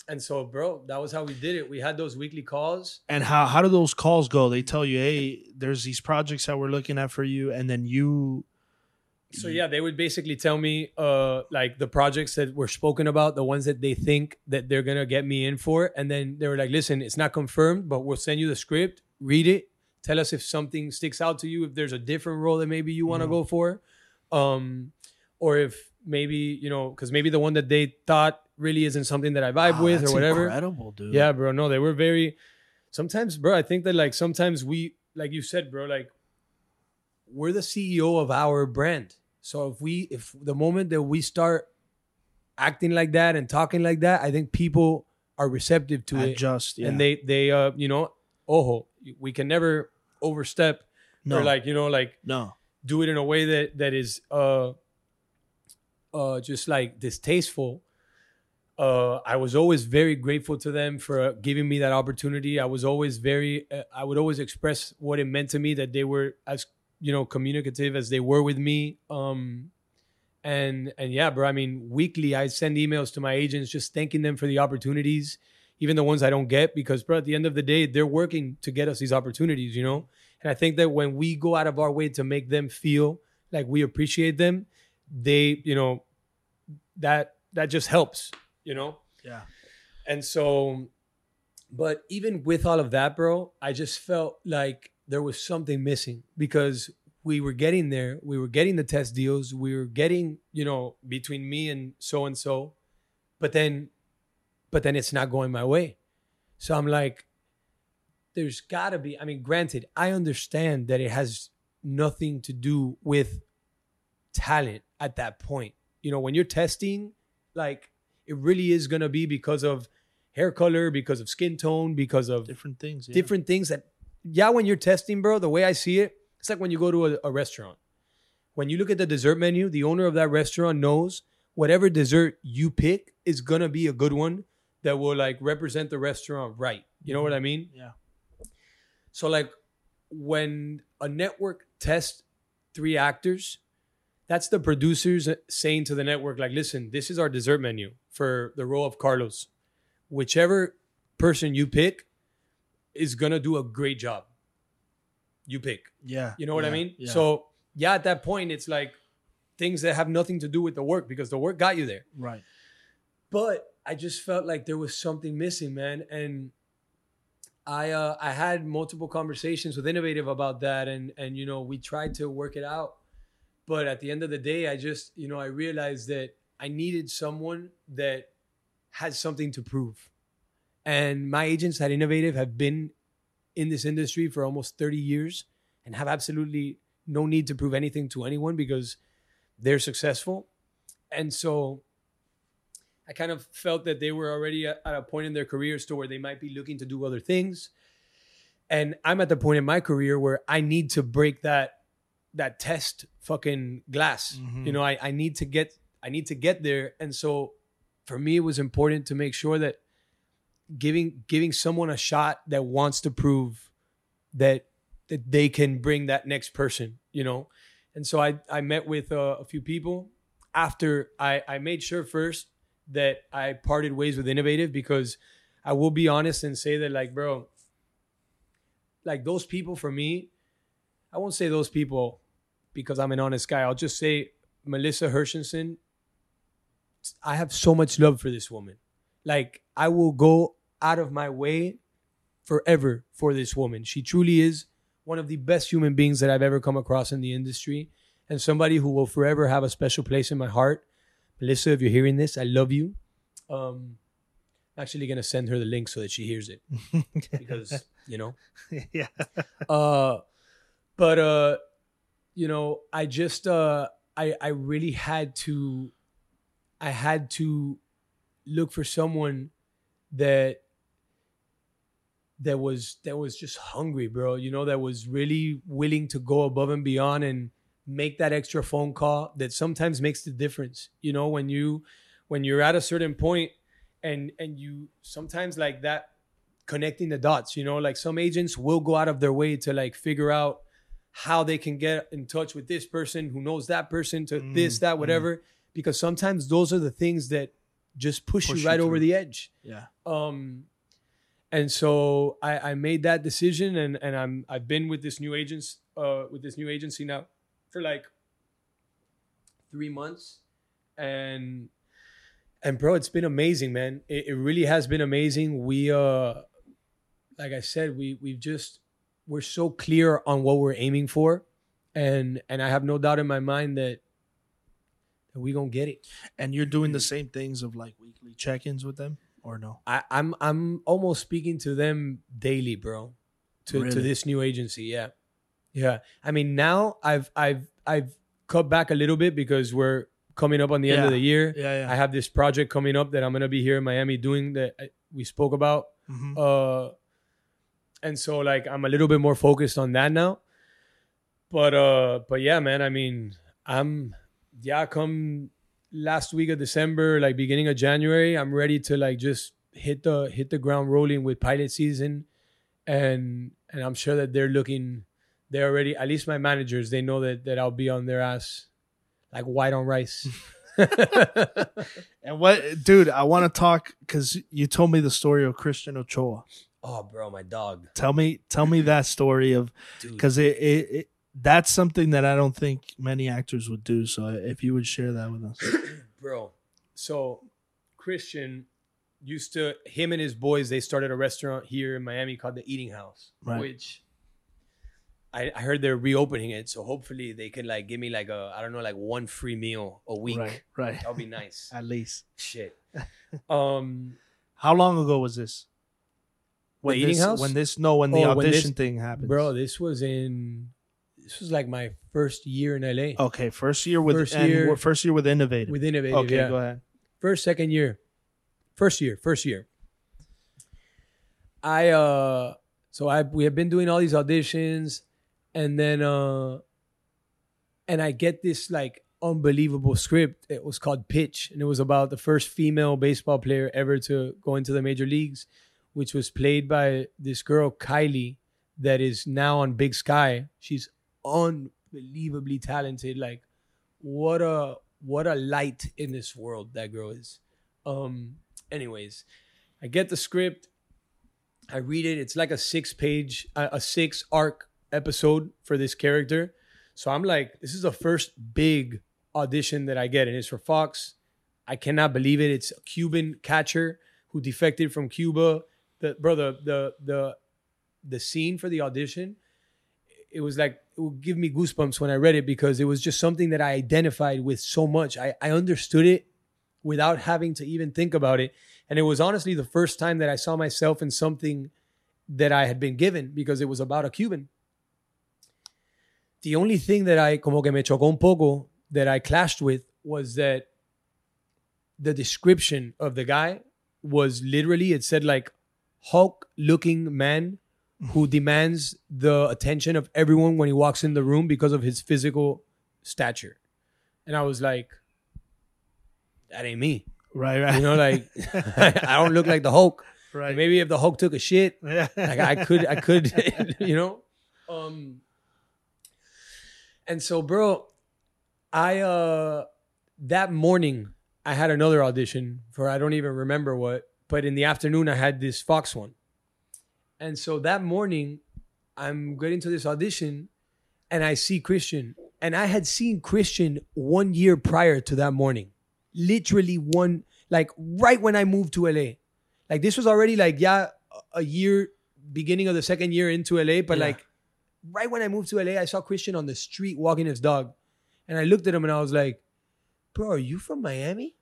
And so, bro, that was how we did it. We had those weekly calls. And how do those calls go? They tell you, hey, there's these projects that we're looking at for you. And then you... So, yeah, they would basically tell me, like, the projects that were spoken about, the ones that they think that they're going to get me in for. And then they were like, listen, it's not confirmed, but we'll send you the script. Read it. Tell us if something sticks out to you, if there's a different role that maybe you want to go for. Or if maybe, you know, because maybe the one that they thought really isn't something that I vibe with, that's or whatever. Incredible, dude. Yeah, bro. No, they were very... Sometimes, bro, I think that like sometimes we, like you said, bro, like we're the CEO of our brand. So if the moment that we start acting like that and talking like that, I think people are receptive to it. Adjust, yeah. And they you know, we can never overstep or like, you know, like do it in a way that is just like distasteful. I was always very grateful to them for giving me that opportunity. I was always very, I would always express what it meant to me that they were as, you know, communicative as they were with me. And yeah, bro, I mean, weekly, I send emails to my agents, just thanking them for the opportunities, even the ones I don't get, because bro, at the end of the day, they're working to get us these opportunities, you know? And I think that when we go out of our way to make them feel like we appreciate them, they, you know, that just helps. You know? Yeah. And so, but even with all of that, bro, I just felt like there was something missing because we were getting there. We were getting the test deals. We were getting, you know, between me and so-and-so, but then it's not going my way. So I'm like, there's gotta be, I mean, granted, I understand that it has nothing to do with talent at that point. You know, when you're testing, like, it really is going to be because of hair color, because of skin tone, because of different things, that, yeah, when you're testing, bro, the way I see it, it's like when you go to a restaurant, when you look at the dessert menu, the owner of that restaurant knows whatever dessert you pick is going to be a good one that will like represent the restaurant. Right. You know what I mean? Yeah. So like when a network tests 3 actors, that's the producers saying to the network, like, listen, this is our dessert menu for the role of Carlos. Whichever person you pick is going to do a great job. You pick. Yeah. You know what I mean? Yeah. So, yeah, at that point, it's like things that have nothing to do with the work because the work got you there. Right. But I just felt like there was something missing, man. And I had multiple conversations with Innovative about that. And, you know, we tried to work it out. But at the end of the day, I just, you know, I realized that I needed someone that had something to prove. And my agents at Innovative have been in this industry for almost 30 years and have absolutely no need to prove anything to anyone because they're successful. And so I kind of felt that they were already at a point in their careers to where they might be looking to do other things. And I'm at the point in my career where I need to break that test fucking glass. Mm-hmm. You know, I need to get there. And so for me, it was important to make sure that giving someone a shot that wants to prove that they can bring that next person, you know? And so I met with a few people after I made sure first that I parted ways with Innovative, because I will be honest and say that, like, bro, like those people for me, I won't say those people because I'm an honest guy. I'll just say Melissa Hershenson, I have so much love for this woman. Like, I will go out of my way forever for this woman. She truly is one of the best human beings that I've ever come across in the industry, and somebody who will forever have a special place in my heart. Melissa, if you're hearing this, I love you. I'm actually going to send her the link so that she hears it because, you know. Yeah. But you know, I just, I really had to, look for someone that was just hungry, bro. You know, that was really willing to go above and beyond and make that extra phone call that sometimes makes the difference. You know, when you're at a certain point and you sometimes like that connecting the dots, you know, like some agents will go out of their way to like figure out how they can get in touch with this person who knows that person to this, that, whatever, because sometimes those are the things that just push you right over the edge. Yeah. And so I made that decision, and I've been with this new agents, with this new agency now for like 3 months, and bro, it's been amazing, man. It really has been amazing. We, like I said, we're so clear on what we're aiming for, and I have no doubt in my mind that we're gonna get it. And you're doing the same things of like weekly check-ins with them, or no? I'm almost speaking to them daily, bro. To this new agency, yeah. Yeah. I mean, now I've cut back a little bit because we're coming up on the end of the year. Yeah, yeah. I have this project coming up that I'm gonna be here in Miami doing that we spoke about. Mm-hmm. And so like I'm a little bit more focused on that now. But yeah, man, I mean, come last week of December, like beginning of January, I'm ready to like just hit the ground rolling with pilot season, and I'm sure that they're already, at least my managers, they know that I'll be on their ass like white on rice. And what, dude, I want to talk, because you told me the story of Christian Ochoa. Oh, bro, my dog. Tell me that story of, because it that's something that I don't think many actors would do. So if you would share that with us. Bro, so Christian him and his boys, they started a restaurant here in Miami called The Eating House, right? Which I heard they're reopening it. So hopefully they can like give me like a, I don't know, like one free meal a week. Right. That'll be nice. At least. Shit. How long ago was this? When the Eating House? When the audition thing happened. Bro, this was like my first year in LA. Okay, first year with Innovative. With Innovative, okay, yeah. Go ahead. First year. We have been doing all these auditions, and then and I get this like unbelievable script. It was called Pitch, and it was about the first female baseball player ever to go into the major leagues, which was played by this girl Kylie that is now on Big Sky. She's unbelievably talented. Like, what a light in this world that girl is. Anyways, I get the script, I read it. It's like a 6-arc episode for this character. So I'm like, this is the first big audition that I get, and it's for Fox. I cannot believe it. It's a Cuban catcher who defected from Cuba. The scene for the audition, it was like, it would give me goosebumps when I read it, because it was just something that I identified with so much. I understood it without having to even think about it. And it was honestly the first time that I saw myself in something that I had been given because it was about a Cuban. The only thing that I, como que me chocó un poco, that I clashed with was that the description of the guy was literally, it said like Hulk-looking man who demands the attention of everyone when he walks in the room because of his physical stature. And I was like, that ain't me. Right. You know, like I don't look like the Hulk. Right. And maybe if the Hulk took a shit, like I could, you know. And so, bro, I that morning I had another audition for I don't even remember what, but in the afternoon I had this Fox one. And so that morning I'm getting to this audition and I see Christian. And I had seen Christian 1 year prior to that morning. Literally one, like right when I moved to LA. Like this was already like, yeah, a year, beginning of the second year into LA. But like right when I moved to LA, I saw Christian on the street walking his dog. And I looked at him and I was like, bro, are you from Miami?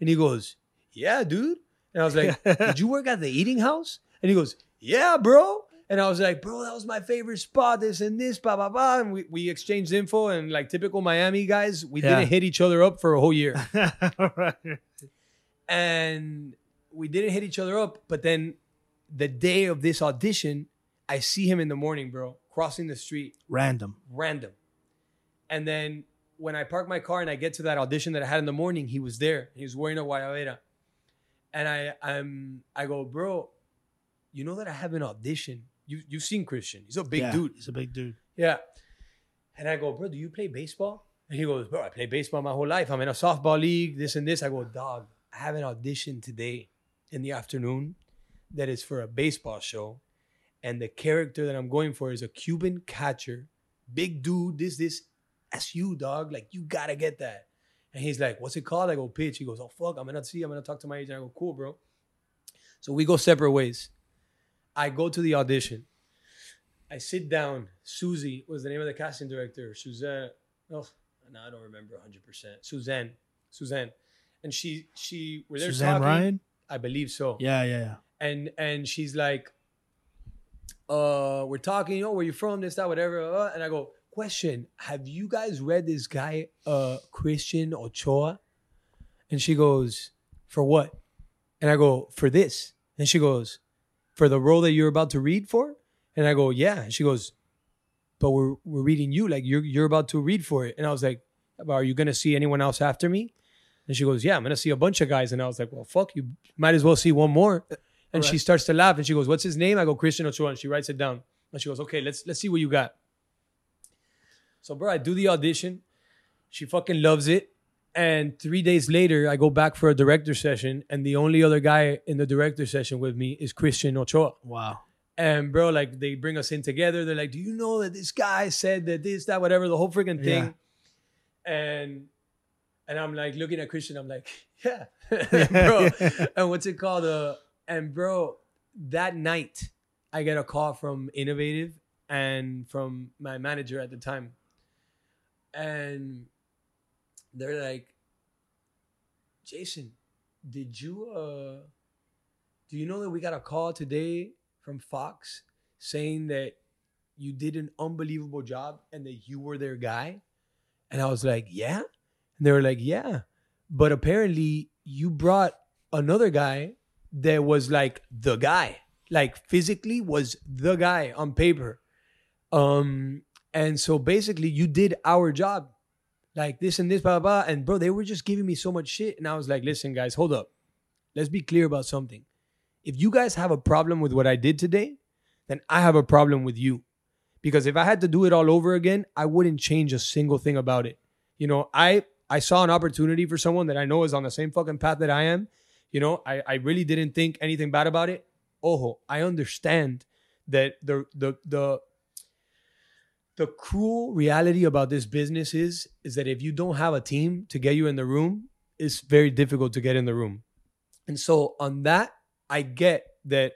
And he goes, yeah, dude. And I was like, did you work at the Eating House? And he goes, yeah, bro. And I was like, bro, that was my favorite spot, this and this, blah, blah, blah. And we exchanged info, and like typical Miami guys, we didn't hit each other up for a whole year. Right. And we didn't hit each other up, but then the day of this audition, I see him in the morning, bro, crossing the street. Random. And then when I park my car and I get to that audition that I had in the morning, he was there. He was wearing a guayabera. And I go, bro, you know that I have an audition. You've seen Christian. He's a big dude. He's a big dude. Yeah. And I go, bro, do you play baseball? And he goes, bro, I play baseball my whole life. I'm in a softball league, this and this. I go, dog, I have an audition today in the afternoon that is for a baseball show. And the character that I'm going for is a Cuban catcher. Big dude, this. That's you, dog. Like, you got to get that. And he's like, what's it called? I go, Pitch. He goes, oh, fuck, I'm going to talk to my agent. I go, cool, bro. So we go separate ways. I go to the audition. I sit down. Susie was the name of the casting director. Suzanne. Oh, no, I don't remember 100%. Suzanne. And she were there Suzanne talking. Ryan? I believe so. Yeah. And she's like, we're talking, where you from, this, that, whatever. And I go, question, have you guys read this guy, Christian Ochoa? And she goes, for what? And I go, for this. And she goes, for the role that you're about to read for? And I go, yeah. And she goes, but we're reading you. Like, you're about to read for it. And I was like, are you going to see anyone else after me? And she goes, yeah, I'm going to see a bunch of guys. And I was like, well, fuck, you might as well see one more. And She starts to laugh. And she goes, what's his name? I go, Christian Ochoa. And she writes it down. And she goes, okay, let's see what you got. So, bro, I do the audition. She fucking loves it. And 3 days later, I go back for a director session, and the only other guy in the director session with me is Christian Ochoa. Wow. And, bro, like, they bring us in together. They're like, do you know that this guy said that this, that, whatever, the whole freaking thing? Yeah. And I'm, like, looking at Christian. I'm like, yeah. Bro, and what's it called? And, bro, that night, I get a call from Innovative and from my manager at the time. And they're like, Jason, do you know that we got a call today from Fox saying that you did an unbelievable job and that you were their guy? And I was like, yeah. And they were like, yeah. But apparently you brought another guy that was like the guy, like physically was the guy on paper. And so basically you did our job. Like this and this, blah, blah, blah. And bro, they were just giving me so much shit. And I was like, listen, guys, hold up. Let's be clear about something. If you guys have a problem with what I did today, then I have a problem with you. Because if I had to do it all over again, I wouldn't change a single thing about it. You know, I saw an opportunity for someone that I know is on the same fucking path that I am. You know, I really didn't think anything bad about it. Ojo, I understand that the cruel reality about this business is that if you don't have a team to get you in the room, it's very difficult to get in the room. And so on that, I get that,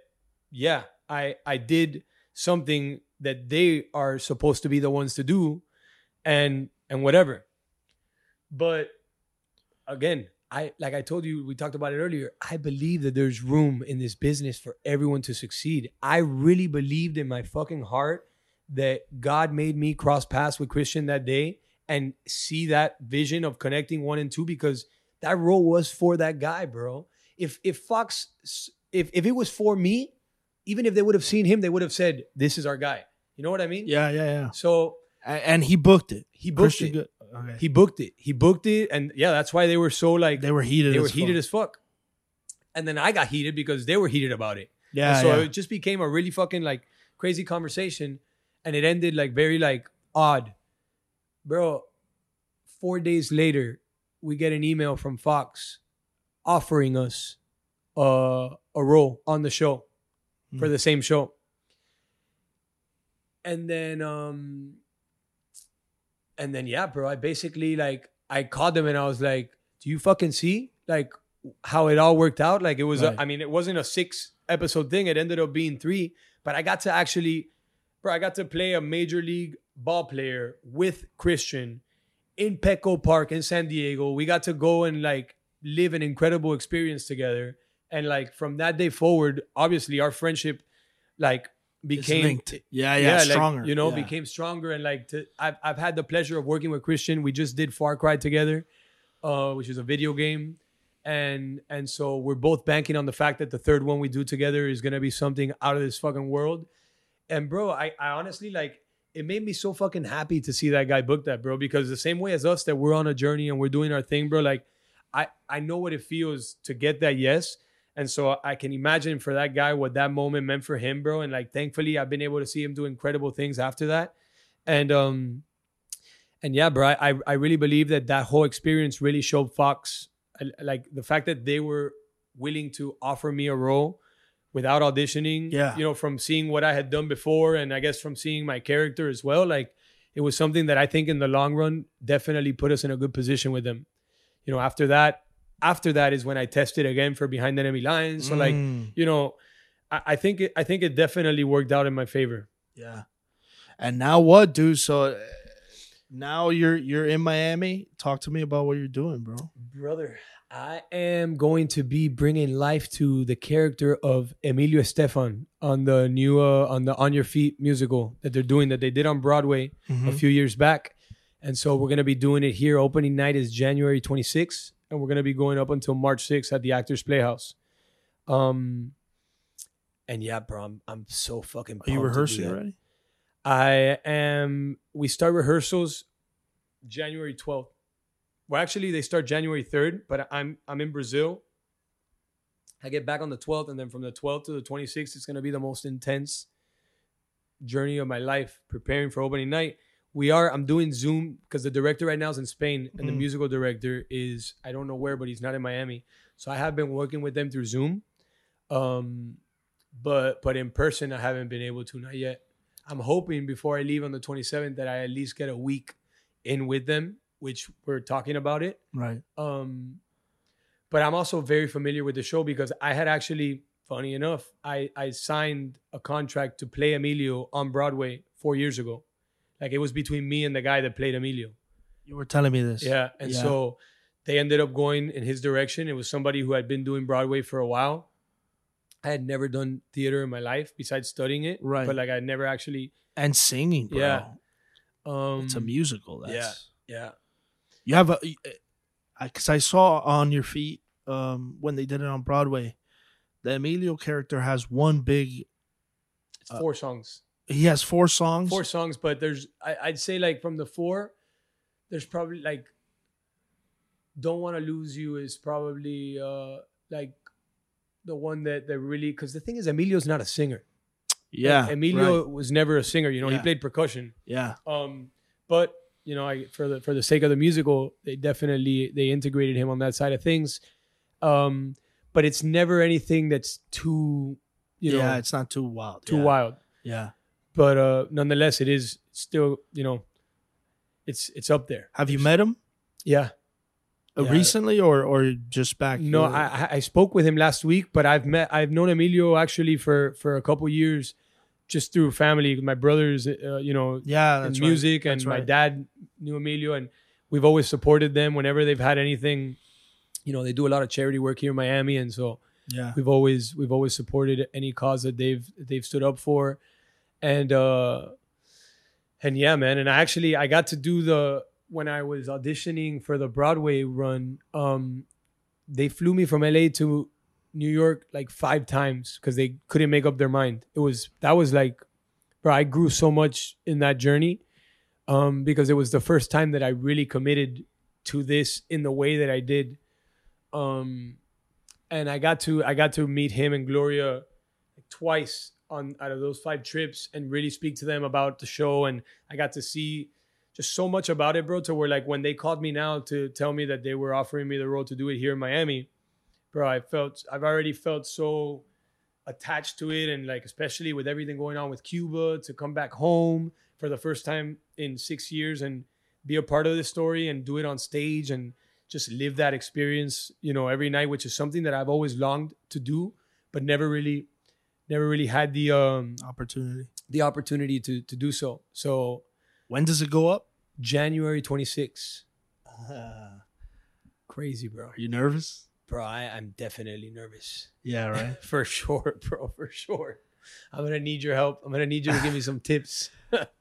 yeah, I did something that they are supposed to be the ones to do and whatever. But again, like I told you, we talked about it earlier. I believe that there's room in this business for everyone to succeed. I really believed in my fucking heart that God made me cross paths with Christian that day and see that vision of connecting one and two, because that role was for that guy, bro. If it was for me, even if they would have seen him, they would have said, "This is our guy." You know what I mean? Yeah. So and he booked it. Okay. He booked it, and yeah, that's why they were so like they were heated as fuck. And then I got heated because they were heated about it. Yeah. It just became a really fucking like crazy conversation, and it ended like very like odd, bro. 4 days later, we get an email from Fox offering us a role on the show for the same show, and then yeah, bro, I basically like, I called them and I was like, do you fucking see like how it all worked out? Like it was, right. I mean, it wasn't a 6-episode thing. It ended up being 3, but I got to actually, bro, I got to play a major league ball player with Christian in Petco Park in San Diego. We got to go and like live an incredible experience together. And like from that day forward, obviously our friendship like, became stronger. Like, you know, became stronger, and like I've had the pleasure of working with Christian. We just did Far Cry together, which is a video game, and so we're both banking on the fact that the third one we do together is gonna be something out of this fucking world. And bro, I honestly like, it made me so fucking happy to see that guy book that, bro, because the same way as us that we're on a journey and we're doing our thing, bro. Like I know what it feels to get that yes. And so I can imagine for that guy what that moment meant for him, bro. And like, thankfully, I've been able to see him do incredible things after that. And yeah, bro, I really believe that whole experience really showed Fox, like the fact that they were willing to offer me a role without auditioning, you know, from seeing what I had done before. And I guess from seeing my character as well, like it was something that I think in the long run definitely put us in a good position with them. You know, after that is when I tested again for Behind Enemy Lines. So like, you know, I think it definitely worked out in my favor. Yeah. And now what, dude? So now you're in Miami. Talk to me about what you're doing, bro. Brother, I am going to be bringing life to the character of Emilio Estefan on the new, on the On Your Feet musical that they did on Broadway a few years back. And so we're going to be doing it here. Opening night is January 26th. And we're going to be going up until March 6th at the Actors Playhouse. And yeah, bro, I'm so fucking pumped. Are you rehearsing already? I am. We start rehearsals January 12th. Well, actually, they start January 3rd, but I'm in Brazil. I get back on the 12th, and then from the 12th to the 26th, it's going to be the most intense journey of my life, preparing for opening night. I'm doing Zoom because the director right now is in Spain, and the musical director is, I don't know where, but he's not in Miami. So I have been working with them through Zoom. But in person, I haven't been able to, not yet. I'm hoping before I leave on the 27th that I at least get a week in with them, which we're talking about it. Right. But I'm also very familiar with the show because I had actually, funny enough, I signed a contract to play Emilio on Broadway 4 years ago. Like it was between me and the guy that played Emilio. You were telling me this. Yeah. And so they ended up going in his direction. It was somebody who had been doing Broadway for a while. I had never done theater in my life besides studying it. Right. But like I never actually. And singing, bro. Yeah. It's a musical. Yeah. You have because I saw On Your Feet when they did it on Broadway. The Emilio character has one big. It's 4 songs. He has 4 songs. 4 songs, but there's, I'd say like from the 4, there's probably like, Don't Want to Lose You is probably like the one that really, because the thing is, Emilio's not a singer. Yeah. Like Emilio was never a singer. You know, he played percussion. Yeah. But, you know, for the sake of the musical, they integrated him on that side of things. But it's never anything that's too, you know. Yeah, it's not too wild. Yeah. But nonetheless, it is still, you know, it's up there. Have you met him? Yeah. Recently or just back? No, here? I spoke with him last week, but I've known Emilio actually for a couple years just through family. My brothers, you know, in music, and my dad knew Emilio, and we've always supported them whenever they've had anything. you know, they do a lot of charity work here in Miami, and so yeah, we've always supported any cause that they've stood up for, and yeah, man. And I got to do when I was auditioning for the Broadway run, they flew me from LA to New York like 5 times because they couldn't make up their mind. That was like, bro, I grew so much in that journey, because it was the first time that I really committed to this in the way that I did. And I got to meet him and Gloria twice out of those 5 trips and really speak to them about the show. And I got to see just so much about it, bro, to where like when they called me now to tell me that they were offering me the role to do it here in Miami, bro, I've already felt so attached to it. And like, especially with everything going on with Cuba, to come back home for the first time in 6 years and be a part of this story and do it on stage and just live that experience, you know, every night, which is something that I've always longed to do, but never really had the opportunity to do so. So when does it go up? January 26th. Crazy, bro. Are you nervous? Bro, I'm definitely nervous. Yeah, right? For sure, bro, for sure. I'm going to need your help. I'm going to need you to give me some tips.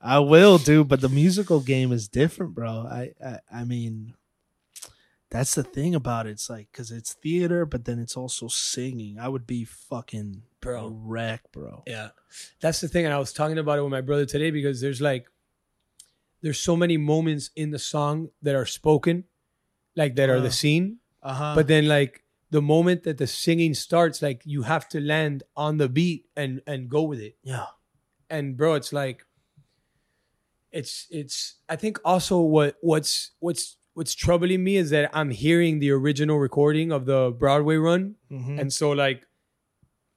I will, dude, but the musical game is different, bro. I mean, that's the thing about it. It's like, because it's theater, but then it's also singing. I would be fucking a wreck, bro. Yeah, that's the thing. And I was talking about it with my brother today because there's so many moments in the song that are spoken, like that are the scene. Uh-huh. But then like the moment that the singing starts, like you have to land on the beat and go with it. Yeah. And bro, it's like, it's I think also what's troubling me is that I'm hearing the original recording of the Broadway run. Mm-hmm. And so like,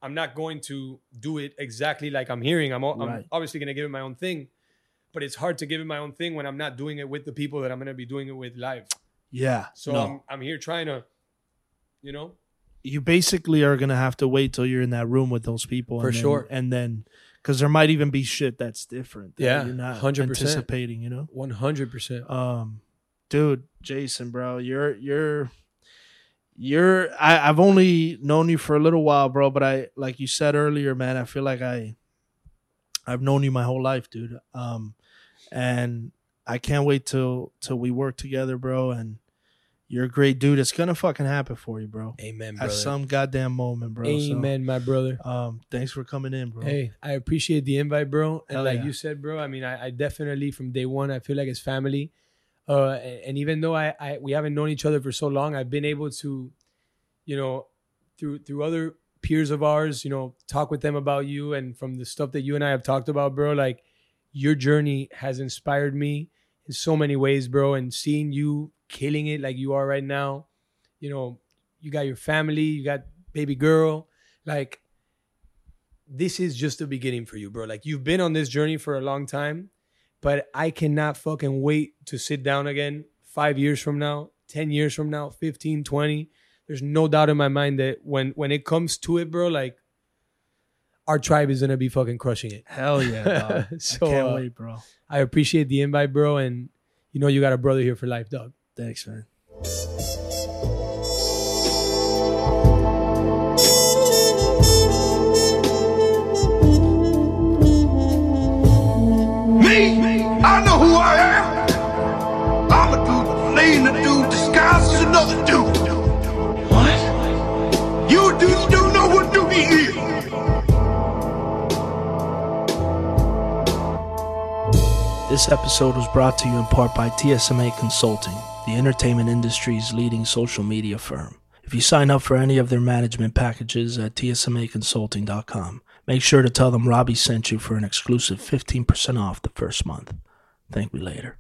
I'm not going to do it exactly like I'm hearing. I'm obviously going to give it my own thing, but it's hard to give it my own thing when I'm not doing it with the people that I'm going to be doing it with live. Yeah. So no. I'm here trying to, you know. You basically are going to have to wait till you're in that room with those people. For sure. And then, because there might even be shit that's different that you're not 100%. Anticipating, you know. 100%. Dude, Jason, bro, I've only known you for a little while, bro. But I, like you said earlier, man, I feel like I've known you my whole life, dude. And I can't wait till we work together, bro. And you're a great dude. It's gonna fucking happen for you, bro. Amen, brother. At some goddamn moment, bro. Amen, so, my brother. Thanks for coming in, bro. Hey, I appreciate the invite, bro. And you said, bro, I mean, I definitely from day one, I feel like it's family. And even though we haven't known each other for so long, I've been able to, you know, through other peers of ours, you know, talk with them about you, and from the stuff that you and I have talked about, bro, like your journey has inspired me in so many ways, bro. And seeing you killing it like you are right now, you know, you got your family, you got baby girl, like this is just the beginning for you, bro. Like you've been on this journey for a long time, but I cannot fucking wait to sit down again 5 years from now, 10 years from now, 15, 20. There's no doubt in my mind that when it comes to it, bro, like our tribe is going to be fucking crushing it. Hell yeah, dog. So, I can't wait, bro. I appreciate the invite, bro. And you know, you got a brother here for life, dog. Thanks, man. I know who I am. I'm a dude playing a dude disguised as another dude. What? You dudes don't know what dude he is. This episode was brought to you in part by TSMA Consulting, the entertainment industry's leading social media firm. If you sign up for any of their management packages at tsmaconsulting.com, make sure to tell them Robbie sent you for an exclusive 15% off the first month. Thank you later.